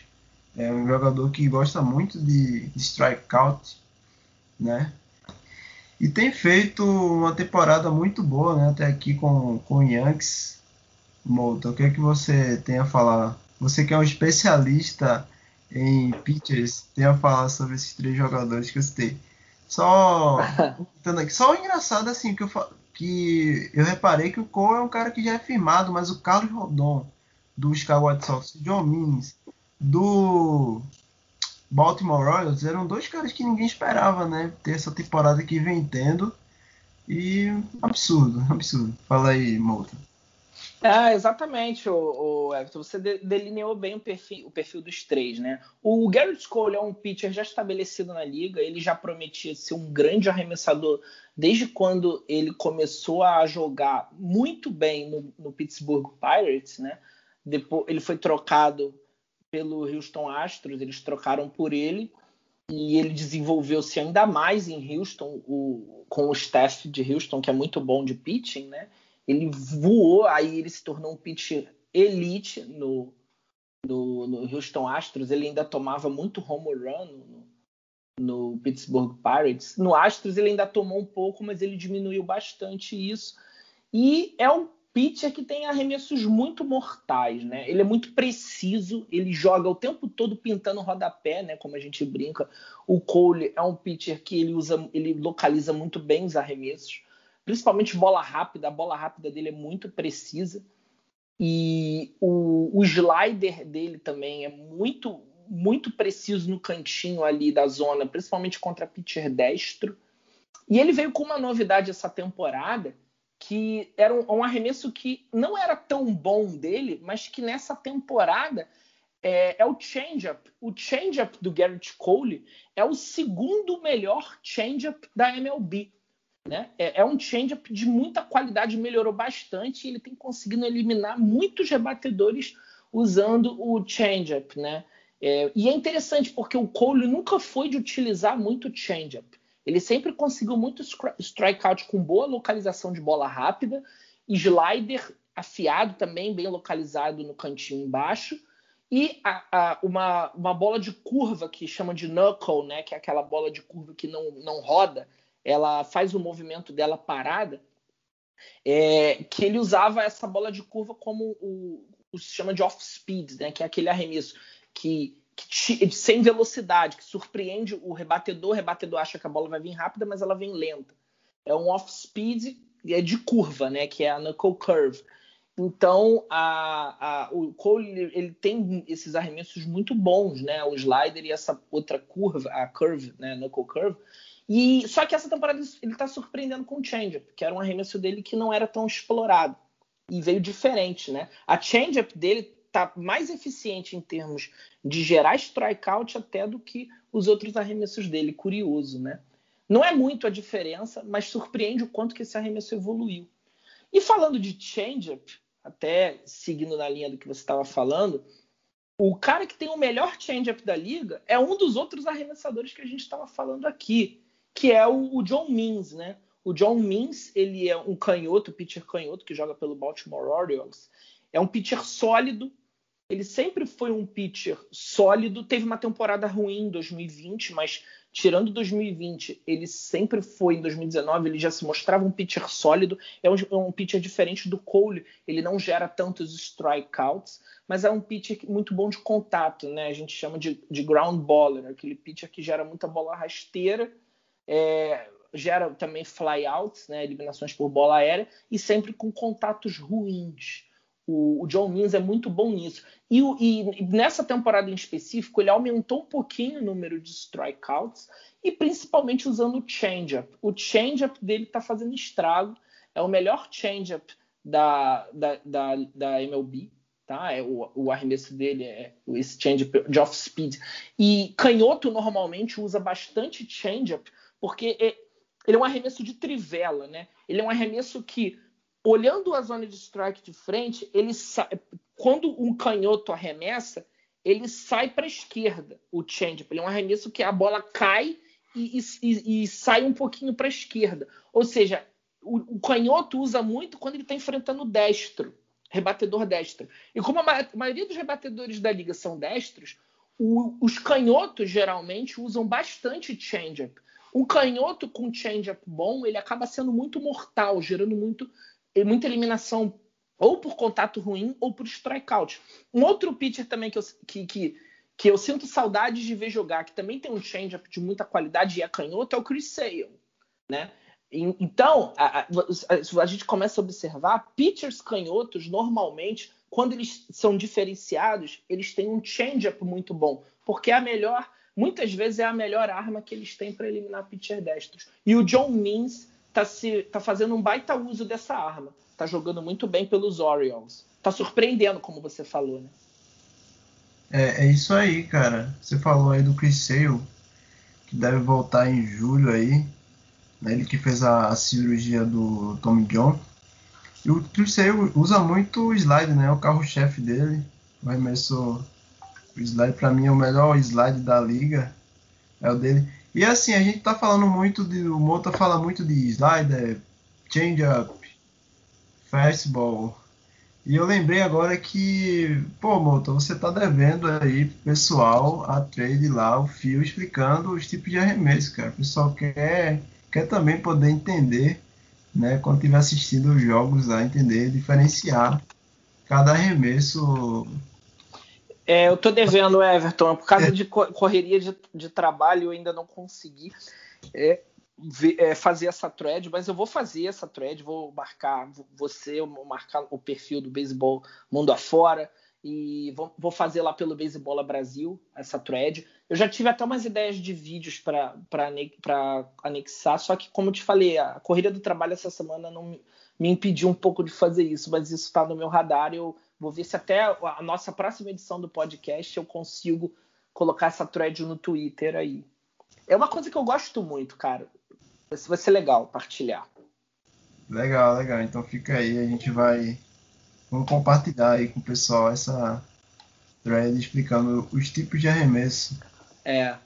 É um jogador que gosta muito de, de strikeout, né? E tem feito uma temporada muito boa, né, até aqui com, com o Yankees. Mota, o que é que você tem a falar? Você que é um especialista em pitchers, tem a falar sobre esses três jogadores que eu citei. Só só o engraçado, assim, que eu, que eu reparei que o Cole é um cara que já é firmado, mas o Carlos Rodon, do Chicago White Sox, o John Means, do Baltimore Orioles, eram dois caras que ninguém esperava, né, ter essa temporada que vem tendo. E absurdo, absurdo. Fala aí, Mota. Ah, exatamente, o, o Everton. Você de, delineou bem o perfil, o perfil dos três, né? O Gerrit Cole é um pitcher já estabelecido na liga. Ele já prometia ser um grande arremessador desde quando ele começou a jogar muito bem no, no Pittsburgh Pirates, né? Depois, ele foi trocado pelo Houston Astros, eles trocaram por ele e ele desenvolveu-se ainda mais em Houston, o, com o staff de Houston, que é muito bom de pitching, né? Ele voou, aí ele se tornou um pitcher elite no, no, no Houston Astros. Ele ainda tomava muito home run no, no Pittsburgh Pirates. No Astros ele ainda tomou um pouco, mas ele diminuiu bastante isso. E é um pitcher que tem arremessos muito mortais, né? Ele é muito preciso, ele joga o tempo todo pintando rodapé, né? Como a gente brinca. O Cole é um pitcher que ele, usa, ele localiza muito bem os arremessos. Principalmente bola rápida, a bola rápida dele é muito precisa. E o, o slider dele também é muito, muito preciso no cantinho ali da zona, principalmente contra pitcher destro. E ele veio com uma novidade essa temporada, que era um, um arremesso que não era tão bom dele, mas que nessa temporada é, é o change-up. O change-up do Gerrit Cole é o segundo melhor change-up da M L B. Né? É, é um change-up de muita qualidade, melhorou bastante e ele tem conseguido eliminar muitos rebatedores usando o change-up, né? É, e é interessante porque o Cole nunca foi de utilizar muito change-up. Ele sempre conseguiu muito strikeout com boa localização de bola rápida, slider afiado também, bem localizado no cantinho embaixo, e a, a, uma, uma bola de curva que chama de knuckle, né? Que é aquela bola de curva que não, não roda, ela faz o movimento dela parada, é, que ele usava essa bola de curva como o, o se chama de off-speed, né, que é aquele arremesso que, que te, sem velocidade, que surpreende o rebatedor, o rebatedor acha que a bola vai vir rápida, mas ela vem lenta. É um off-speed é de curva, né, que é a knuckle curve. Então, a, a, o Cole ele tem esses arremessos muito bons, né, o slider e essa outra curva, a curve, né, knuckle curve. E, só que essa temporada ele está surpreendendo com o change-up, que era um arremesso dele que não era tão explorado. E veio diferente, né? A change-up dele está mais eficiente em termos de gerar strikeout até do que os outros arremessos dele. Curioso, né? Não é muito a diferença, mas surpreende o quanto que esse arremesso evoluiu. E falando de change-up, até seguindo na linha do que você estava falando, o cara que tem o melhor change-up da liga é um dos outros arremessadores que a gente estava falando aqui, que é o, o John Means, né? O John Means, ele é um canhoto, pitcher canhoto, que joga pelo Baltimore Orioles. É um pitcher sólido, ele sempre foi um pitcher sólido, teve uma temporada ruim em dois mil e vinte, mas tirando dois mil e vinte, ele sempre foi, em dois mil e dezenove, ele já se mostrava um pitcher sólido, é um, é um pitcher diferente do Cole, ele não gera tantos strikeouts, mas é um pitcher muito bom de contato, né? A gente chama de, de ground baller, aquele pitcher que gera muita bola rasteira, É, gera também flyouts, né, eliminações por bola aérea, e sempre com contatos ruins. O, o John Means é muito bom nisso. E, o, e nessa temporada em específico, ele aumentou um pouquinho o número de strikeouts, e principalmente usando o change-up. O change-up dele está fazendo estrago, é o melhor change-up da, da, da, da M L B. Tá? É, o, o arremesso dele é esse change-up de off-speed. E canhoto normalmente usa bastante change-up, porque ele é um arremesso de trivela, né? Ele é um arremesso que, olhando a zona de strike de frente, ele sa... quando um canhoto arremessa, ele sai para a esquerda, o change-up. Ele é um arremesso que a bola cai e, e, e sai um pouquinho para a esquerda. Ou seja, o, o canhoto usa muito quando ele está enfrentando o destro, rebatedor destro. E como a, ma a maioria dos rebatedores da liga são destros, o, os canhotos geralmente usam bastante change-up. Um canhoto com change-up bom, ele acaba sendo muito mortal, gerando muito, muita eliminação ou por contato ruim ou por strikeout. Um outro pitcher também que eu, que, que, que eu sinto saudades de ver jogar, que também tem um change-up de muita qualidade e é canhoto, é o Chris Sale, né? Então, a, a, a gente começa a observar, pitchers canhotos, normalmente, quando eles são diferenciados, eles têm um change-up muito bom, porque é a melhor, muitas vezes é a melhor arma que eles têm para eliminar pitcher destros. E o John Means está tá fazendo um baita uso dessa arma. Está jogando muito bem pelos Orioles. Está surpreendendo, como você falou, né? É, é isso aí, cara. Você falou aí do Chris Sale, que deve voltar em julho aí. Ele que fez a, a cirurgia do Tommy John. E o Tricei usa muito o slide, né? É o carro-chefe dele. O arremesso, o slide, pra mim, é o melhor slide da liga. É o dele. E assim, a gente tá falando muito de... O Mota fala muito de slide, é change-up, fastball. E eu lembrei agora que... Pô, Mota, você tá devendo aí pro pessoal a trade lá, o fio, explicando os tipos de arremesso, cara. O pessoal quer... quer também poder entender, né, quando tiver assistindo os jogos lá, entender, diferenciar cada arremesso. É, eu tô devendo, Everton, por causa é. de correria de, de trabalho eu ainda não consegui é, ver, é, fazer essa thread, mas eu vou fazer essa thread, vou marcar você, eu vou marcar o perfil do Beisebol Mundo Afora, e vou, vou fazer lá pelo Beisebola Brasil, essa thread. Eu já tive até umas ideias de vídeos para anexar, só que, como eu te falei, a corrida do trabalho essa semana não me, me impediu um pouco de fazer isso, mas isso está no meu radar. Eu vou ver se até a nossa próxima edição do podcast eu consigo colocar essa thread no Twitter aí. É uma coisa que eu gosto muito, cara. Vai ser legal partilhar. Legal, legal. Então fica aí, a gente vai... Vamos compartilhar aí com o pessoal essa thread explicando os tipos de arremesso. É.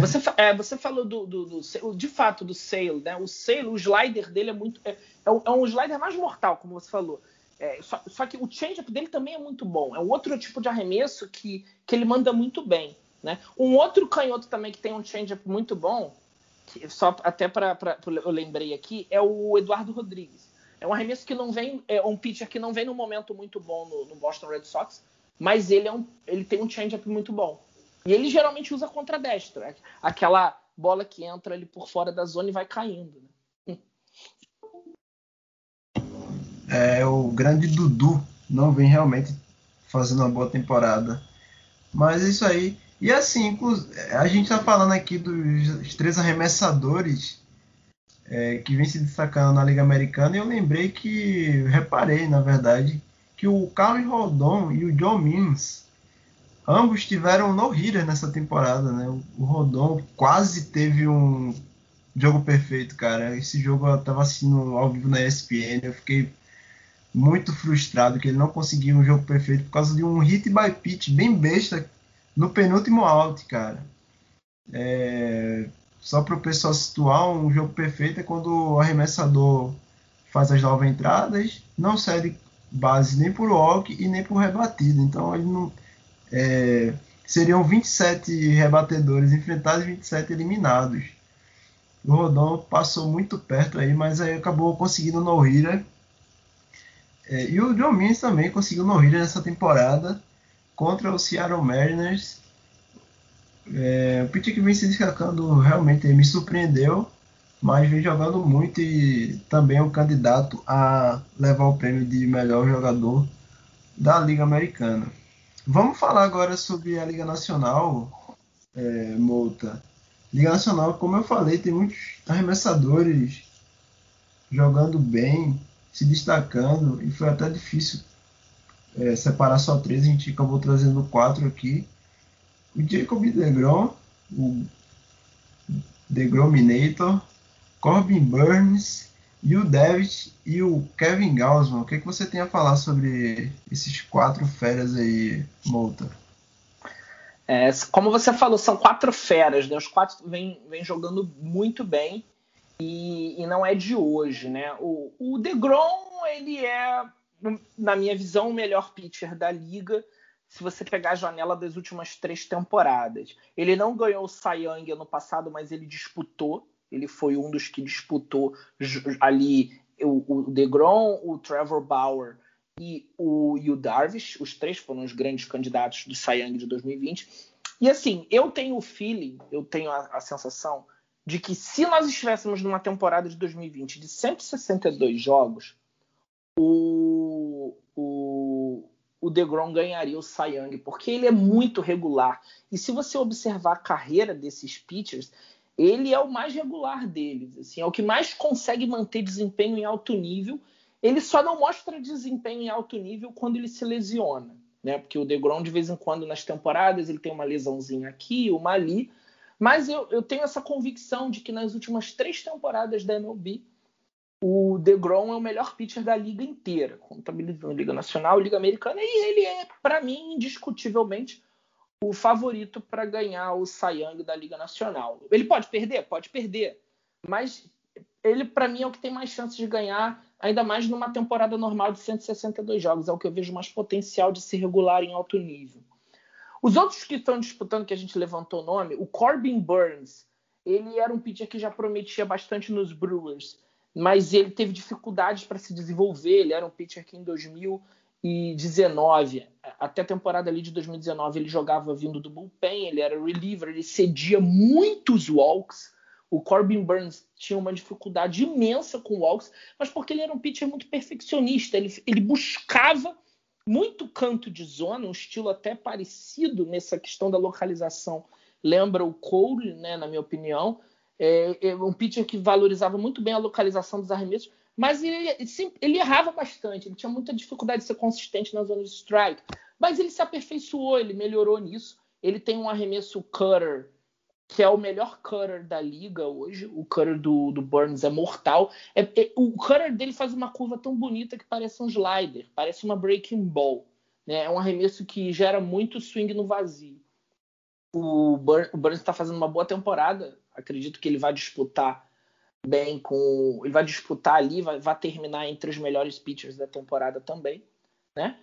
Você, é, você falou do, do, do, de fato do Sale, né? O Sale, o slider dele é muito. É, é um slider mais mortal, como você falou. É, só, só que o change-up dele também é muito bom. É um outro tipo de arremesso que, que ele manda muito bem, né? Um outro canhoto também que tem um change-up muito bom, que só até para eu lembrei aqui, é o Eduardo Rodrigues. É um arremesso que não vem, é um pitcher que não vem num momento muito bom no, no Boston Red Sox, mas ele, é um, ele tem um change-up muito bom. E ele geralmente usa contra destro, né? Aquela bola que entra ali por fora da zona e vai caindo, né? É, o grande Dudu não vem realmente fazendo uma boa temporada. Mas é isso aí. E assim, a gente tá falando aqui dos três arremessadores... É, que vem se destacando na Liga Americana, e eu lembrei que, reparei na verdade, que o Carlos Rodon e o John Means, ambos tiveram no-hitter nessa temporada, né? O Rodon quase teve um jogo perfeito, cara. Esse jogo eu tava assistindo ao vivo na E S P N, eu fiquei muito frustrado que ele não conseguiu um jogo perfeito por causa de um hit by pitch bem besta no penúltimo out, cara. É... Só para o pessoal situar, um jogo perfeito é quando o arremessador faz as nove entradas, não cede base nem por walk e nem por rebatida. Então, ele não, é, seriam vinte e sete rebatedores enfrentados e vinte e sete eliminados. O Rodon passou muito perto aí, mas aí acabou conseguindo no-hitter. É, e o John Means também conseguiu no-hitter nessa temporada contra o Seattle Mariners. É, o pitcher que vem se destacando realmente me surpreendeu, mas vem jogando muito e também é um candidato a levar o prêmio de melhor jogador da Liga Americana. Vamos falar agora sobre a Liga Nacional, é, Mota. Liga Nacional, como eu falei, tem muitos arremessadores jogando bem, se destacando, e foi até difícil é, separar só três, a gente acabou trazendo quatro aqui. O Jacob DeGrom, o DeGrominator, Corbin Burnes, Yu Darvish e o Kevin Gaussman. O que, é que você tem a falar sobre esses quatro feras aí, Mota? É, como você falou, são quatro feras, né? Os quatro vêm jogando muito bem. e, e não é de hoje, né? O, o DeGrom, ele é, na minha visão, o melhor pitcher da liga, se você pegar a janela das últimas três temporadas. Ele não ganhou o Cy Young ano passado, mas ele disputou, ele foi um dos que disputou ali o, o DeGrom, o Trevor Bauer e o Yu Darvish, os três foram os grandes candidatos do Cy Young de dois mil e vinte. E assim, eu tenho o feeling, eu tenho a, a sensação de que se nós estivéssemos numa temporada de dois mil e vinte de cento e sessenta e dois jogos, o, o, o DeGrom ganharia o Cy Young, porque ele é muito regular. E se você observar a carreira desses pitchers, ele é o mais regular deles, assim, é o que mais consegue manter desempenho em alto nível. Ele só não mostra desempenho em alto nível quando ele se lesiona, né? Porque o DeGrom, de vez em quando, nas temporadas, ele tem uma lesãozinha aqui, uma ali. Mas eu, eu tenho essa convicção de que nas últimas três temporadas da M L B, o DeGrom é o melhor pitcher da liga inteira, contabilizando Liga Nacional, Liga Americana, e ele é, para mim, indiscutivelmente, o favorito para ganhar o Cy Young da Liga Nacional. Ele pode perder? Pode perder. Mas ele, para mim, é o que tem mais chances de ganhar, ainda mais numa temporada normal de cento e sessenta e dois jogos. É o que eu vejo mais potencial de se regular em alto nível. Os outros que estão disputando, que a gente levantou o nome, o Corbin Burnes, ele era um pitcher que já prometia bastante nos Brewers, mas ele teve dificuldades para se desenvolver. Ele era um pitcher que em dois mil e dezenove, até a temporada ali de dois mil e dezenove, ele jogava vindo do bullpen, ele era reliever, ele cedia muitos walks. O Corbin Burnes tinha uma dificuldade imensa com walks, mas porque ele era um pitcher muito perfeccionista, ele, ele buscava muito canto de zona, um estilo até parecido nessa questão da localização. Lembra o Cole, né, na minha opinião, é, é um pitcher que valorizava muito bem a localização dos arremessos, mas ele, ele errava bastante, ele tinha muita dificuldade de ser consistente na zona de strike, mas ele se aperfeiçoou, ele melhorou nisso, ele tem um arremesso cutter, que é o melhor cutter da liga hoje. O cutter do, do Burnes é mortal. É, é, o cutter dele faz uma curva tão bonita que parece um slider, parece uma breaking ball, né? É um arremesso que gera muito swing no vazio. O, Burn, o Burnes está fazendo uma boa temporada, acredito que ele vai disputar bem com... Ele vai disputar ali, vai, vai terminar entre os melhores pitchers da temporada também, né?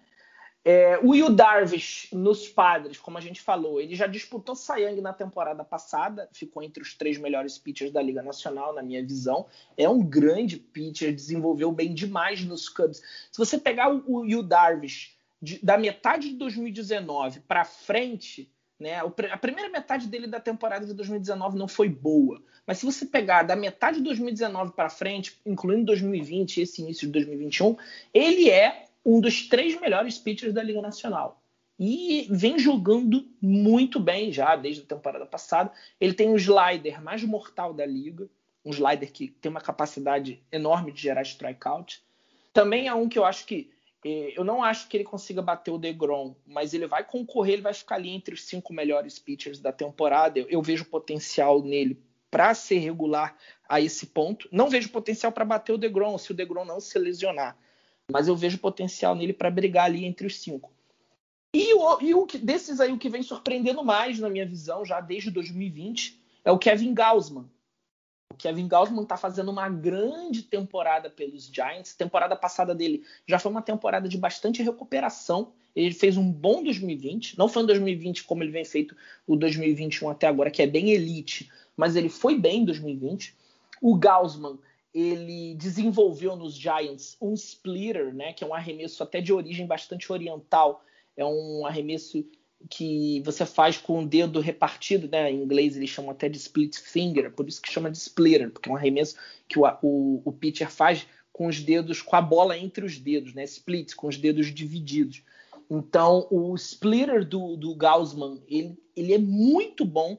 É, o Yu Darvish nos Padres, como a gente falou, ele já disputou Cy Young na temporada passada, ficou entre os três melhores pitchers da Liga Nacional, na minha visão. É um grande pitcher, desenvolveu bem demais nos Cubs. Se você pegar o Yu Darvish de, da metade de dois mil e dezenove para frente, né, a primeira metade dele da temporada de dois mil e dezenove não foi boa, mas se você pegar da metade de dois mil e dezenove para frente, incluindo dois mil e vinte e esse início de dois mil e vinte e um, ele é um dos três melhores pitchers da Liga Nacional. E vem jogando muito bem já, desde a temporada passada. Ele tem um slider mais mortal da liga, um slider que tem uma capacidade enorme de gerar strikeout. Também é um que eu acho que... Eu não acho que ele consiga bater o DeGrom, mas ele vai concorrer, ele vai ficar ali entre os cinco melhores pitchers da temporada. Eu, eu vejo potencial nele para ser regular a esse ponto. Não vejo potencial para bater o DeGrom, se o DeGrom não se lesionar. Mas eu vejo potencial nele para brigar ali entre os cinco. E, o, e o que, desses aí, o que vem surpreendendo mais, na minha visão, já desde dois mil e vinte, é o Kevin Gaussman. O Kevin Gaussman está fazendo uma grande temporada pelos Giants. Temporada passada dele já foi uma temporada de bastante recuperação. Ele fez um bom dois mil e vinte. Não foi um dois mil e vinte como ele vem feito o dois mil e vinte e um até agora, que é bem elite. Mas ele foi bem em dois mil e vinte. O Gaussman... ele desenvolveu nos Giants um splitter, né, que é um arremesso até de origem bastante oriental. É um arremesso que você faz com o dedo repartido, né? Em inglês eles chamam até de split finger, por isso que chama de splitter, porque é um arremesso que o, o, o pitcher faz com os dedos, com a bola entre os dedos, né? Split, com os dedos divididos. Então, o splitter do, do Gaussman, ele, ele é muito bom.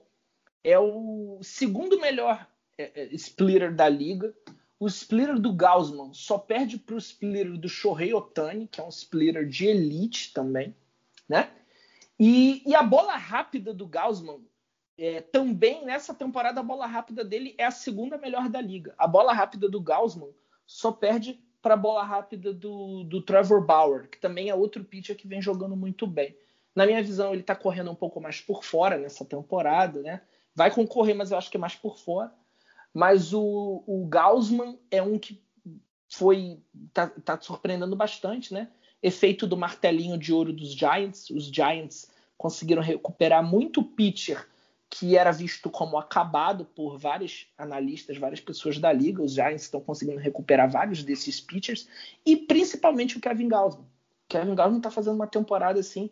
É o segundo melhor splitter da liga. O splitter do Gaussman só perde para o splitter do Shohei Ohtani, que é um splitter de elite também, né? E, e a bola rápida do Gaussman, é, também nessa temporada, a bola rápida dele é a segunda melhor da liga. A bola rápida do Gaussman só perde para a bola rápida do, do Trevor Bauer, que também é outro pitcher que vem jogando muito bem. Na minha visão, ele está correndo um pouco mais por fora nessa temporada, né? Vai concorrer, mas eu acho que é mais por fora. Mas o, o Gaussman é um que foi tá, tá surpreendendo bastante, né? Efeito do martelinho de ouro dos Giants. Os Giants conseguiram recuperar muito pitcher que era visto como acabado por vários analistas, várias pessoas da liga. Os Giants estão conseguindo recuperar vários desses pitchers e principalmente o Kevin Gaussman. Kevin Gaussman está fazendo uma temporada assim.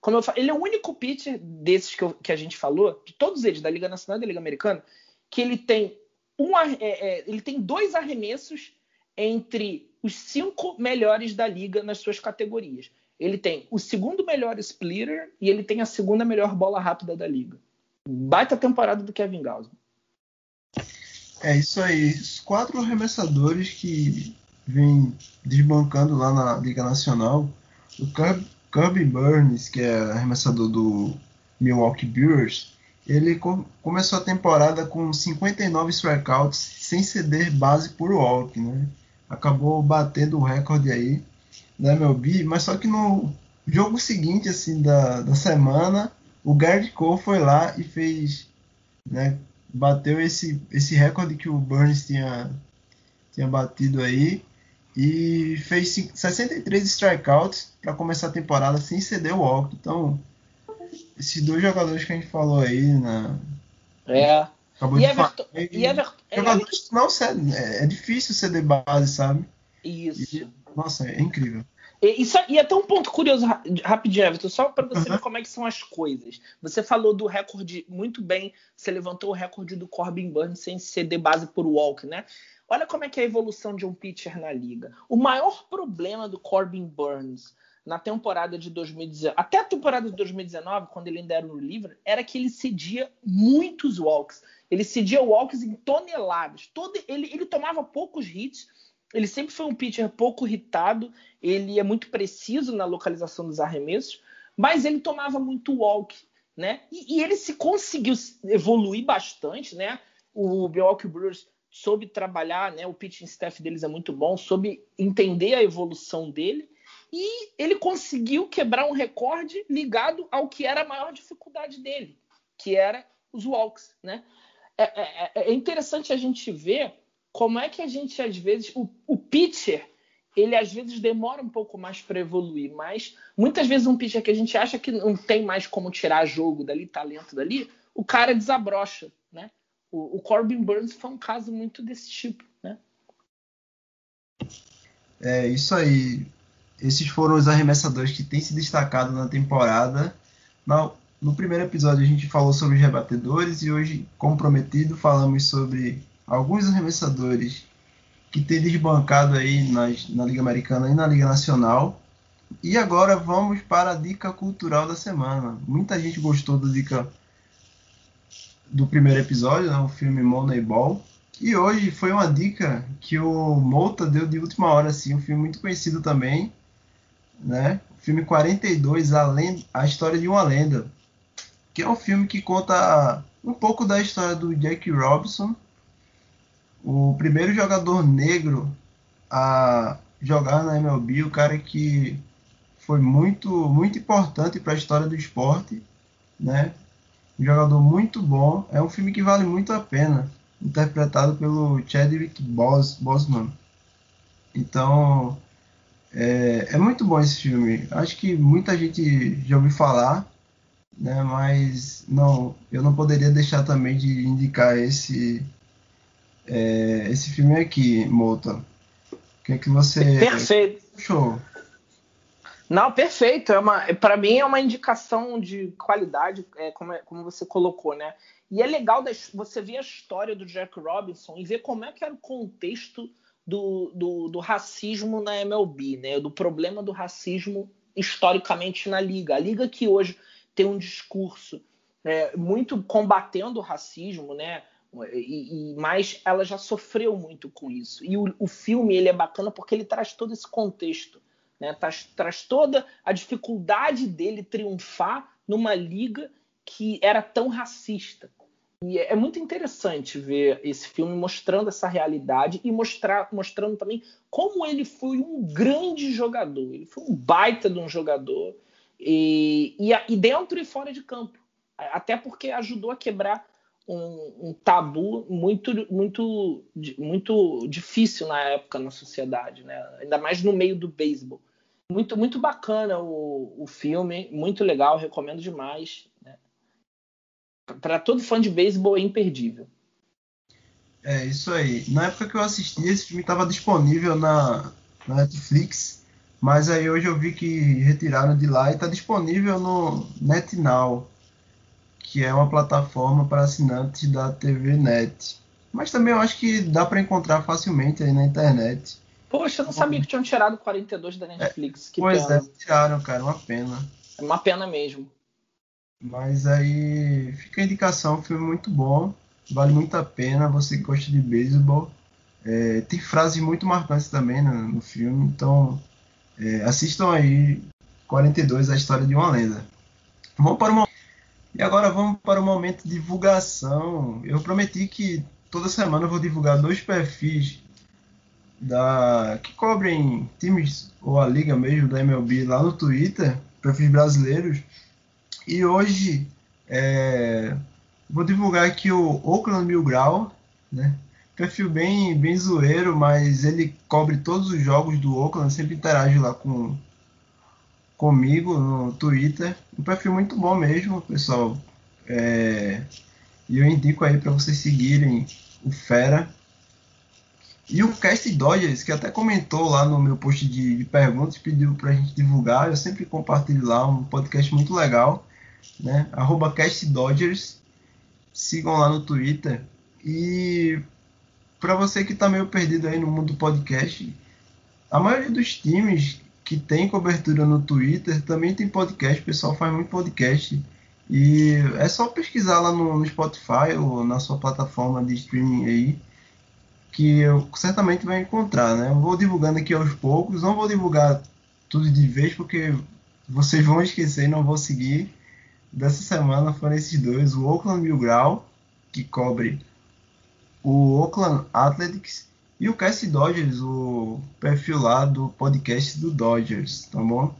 Como eu falo, ele é o único pitcher desses que, eu, que a gente falou, de todos eles, da Liga Nacional e da Liga Americana, que ele tem, um, é, é, ele tem dois arremessos entre os cinco melhores da liga nas suas categorias. Ele tem o segundo melhor splitter e ele tem a segunda melhor bola rápida da liga. Baita temporada do Kevin Gaussman. É isso aí. Os quatro arremessadores que vêm desbancando lá na Liga Nacional. O Corbin Burnes, que é arremessador do Milwaukee Brewers, ele co- começou a temporada com cinquenta e nove strikeouts sem ceder base por walk, né? Acabou batendo o recorde aí da M L B, mas só que no jogo seguinte assim, da, da semana, o Gerrit Cole foi lá e fez, né, bateu esse, esse recorde que o Burnes tinha, tinha batido aí e fez sessenta e três strikeouts para começar a temporada sem ceder o walk. Então, esses dois jogadores que a gente falou aí na... É. Acabou e de Everton, falar. E Everton, jogadores Everton, não cedem, é, é difícil ceder base, sabe? Isso. E, nossa, é incrível. E, e, só, e até um ponto curioso, rapidinho, Everton, só para você uhum. ver como é que são as coisas. Você falou do recorde, muito bem, você levantou o recorde do Corbin Burnes sem ceder base por walk, né? Olha como é que é a evolução de um pitcher na liga. O maior problema do Corbin Burnes na temporada de dois mil e dezenove, até a temporada de dois mil e dezenove, quando ele ainda era no livre, era que ele cedia muitos walks. Ele cedia walks em toneladas. Todo, ele, ele tomava poucos hits. Ele sempre foi um pitcher pouco hitado. Ele é muito preciso na localização dos arremessos. Mas ele tomava muito walk, né? E, e ele se conseguiu evoluir bastante, né? O Milwaukee Brewers soube trabalhar, né? O pitching staff deles é muito bom. Soube entender a evolução dele. E ele conseguiu quebrar um recorde ligado ao que era a maior dificuldade dele, que era os walks, né? É, é, é interessante a gente ver como é que a gente, às vezes... O, o pitcher, ele às vezes demora um pouco mais para evoluir, mas muitas vezes um pitcher que a gente acha que não tem mais como tirar jogo dali, talento dali, o cara desabrocha, né? O, o Corbin Burnes foi um caso muito desse tipo, né? É isso aí. Esses foram os arremessadores que têm se destacado na temporada. No, no primeiro episódio a gente falou sobre os rebatedores e hoje, como prometido, falamos sobre alguns arremessadores que têm desbancado aí nas, na Liga Americana e na Liga Nacional. E agora vamos para a dica cultural da semana. Muita gente gostou da dica do primeiro episódio, né, o filme Moneyball. E hoje foi uma dica que o Mota deu de última hora, assim, um filme muito conhecido também, né? O filme quarenta e dois, a, lenda, a História de uma Lenda, que é um filme que conta um pouco da história do Jack Robinson, o primeiro jogador negro a jogar na M L B, o cara que foi muito, muito importante para a história do esporte, né? Um jogador muito bom, é um filme que vale muito a pena, interpretado pelo Chadwick Boseman. Então, é, é muito bom esse filme. Acho que muita gente já ouviu falar, né? Mas não, eu não poderia deixar também de indicar esse, é, esse filme aqui, Mota. O que é que você... Perfeito. Show. Não, perfeito. É uma, para mim é uma indicação de qualidade, é, como, é, como você colocou, né? E é legal você ver a história do Jack Robinson e ver como é que era o contexto do, do, do racismo na M L B, né? Do problema do racismo historicamente na liga. A liga que hoje tem um discurso, né, muito combatendo o racismo, né? E, e, mas ela já sofreu muito com isso. E o, o filme ele é bacana porque ele traz todo esse contexto, né? Traz, traz toda a dificuldade dele triunfar numa liga que era tão racista. E é muito interessante ver esse filme mostrando essa realidade e mostrar, mostrando também como ele foi um grande jogador. Ele foi um baita de um jogador, e, e, e dentro e fora de campo. Até porque ajudou a quebrar um, um tabu muito, muito, muito difícil na época na sociedade, né? Ainda mais no meio do beisebol. Muito, muito bacana o, o filme, muito legal, recomendo demais, né? Para todo fã de beisebol é imperdível. É, isso aí. Na época que eu assisti, esse filme estava disponível na, na Netflix, mas aí hoje eu vi que retiraram de lá e está disponível no NetNow, que é uma plataforma para assinantes da T V Net. Mas também eu acho que dá para encontrar facilmente aí na internet. Poxa, eu não sabia que tinham tirado quarenta e dois da Netflix. É, que pois pena. É, tiraram, cara, uma pena. É uma pena mesmo. Mas aí fica a indicação, um filme muito bom. Vale muito a pena, você que gosta de beisebol. É, tem frases muito marcantes também, né, no filme, então é, assistam aí quarenta e dois, a história de uma lenda. Vamos para o... E agora vamos para o momento de divulgação. Eu prometi que toda semana eu vou divulgar dois perfis da... que cobrem times ou a liga mesmo da M L B lá no Twitter, perfis brasileiros. E hoje... É... vou divulgar aqui o Oakland Mil Grau, né? Perfil bem, bem zoeiro, mas ele cobre todos os jogos do Oakland, sempre interage lá com, comigo no Twitter. Um perfil muito bom mesmo, pessoal. E é, eu indico aí para vocês seguirem o Fera. E o Cast Dodgers, que até comentou lá no meu post de, de perguntas, pediu para a gente divulgar. Eu sempre compartilho lá, um podcast muito legal, né? Arroba Cast Dodgers. Sigam lá no Twitter. E para você que está meio perdido aí no mundo do podcast, a maioria dos times que tem cobertura no Twitter também tem podcast. O pessoal faz muito podcast. E é só pesquisar lá no, no Spotify ou na sua plataforma de streaming aí, que eu certamente vai encontrar, né? Eu vou divulgando aqui aos poucos. Não vou divulgar tudo de vez, porque vocês vão esquecer e não vou seguir. Dessa semana foram esses dois, o Oakland Mil Grau, que cobre o Oakland Athletics, e o Cast Dodgers, o perfil lá do podcast do Dodgers, tá bom?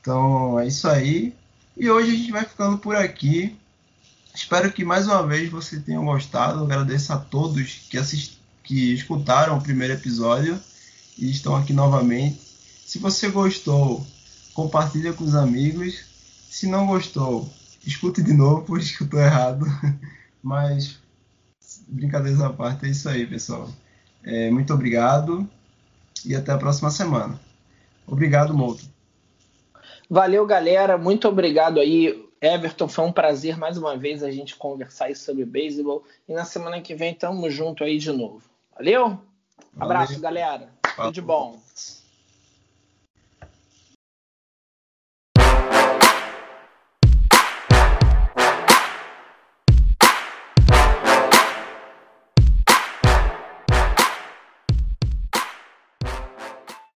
Então é isso aí, e hoje a gente vai ficando por aqui. Espero que mais uma vez você tenha gostado. Eu agradeço a todos que, assist... que escutaram o primeiro episódio e estão aqui novamente. Se você gostou, compartilha com os amigos. Se não gostou, escute de novo, pois escutou errado. Mas, brincadeiras à parte, é isso aí, pessoal. É, muito obrigado e até a próxima semana. Obrigado, Mouto. Valeu, galera. Muito obrigado aí, Everton. Foi um prazer, mais uma vez, a gente conversar aí sobre beisebol. E na semana que vem, tamo junto aí de novo. Valeu? Valeu. Abraço, galera. Falou. Tudo de bom.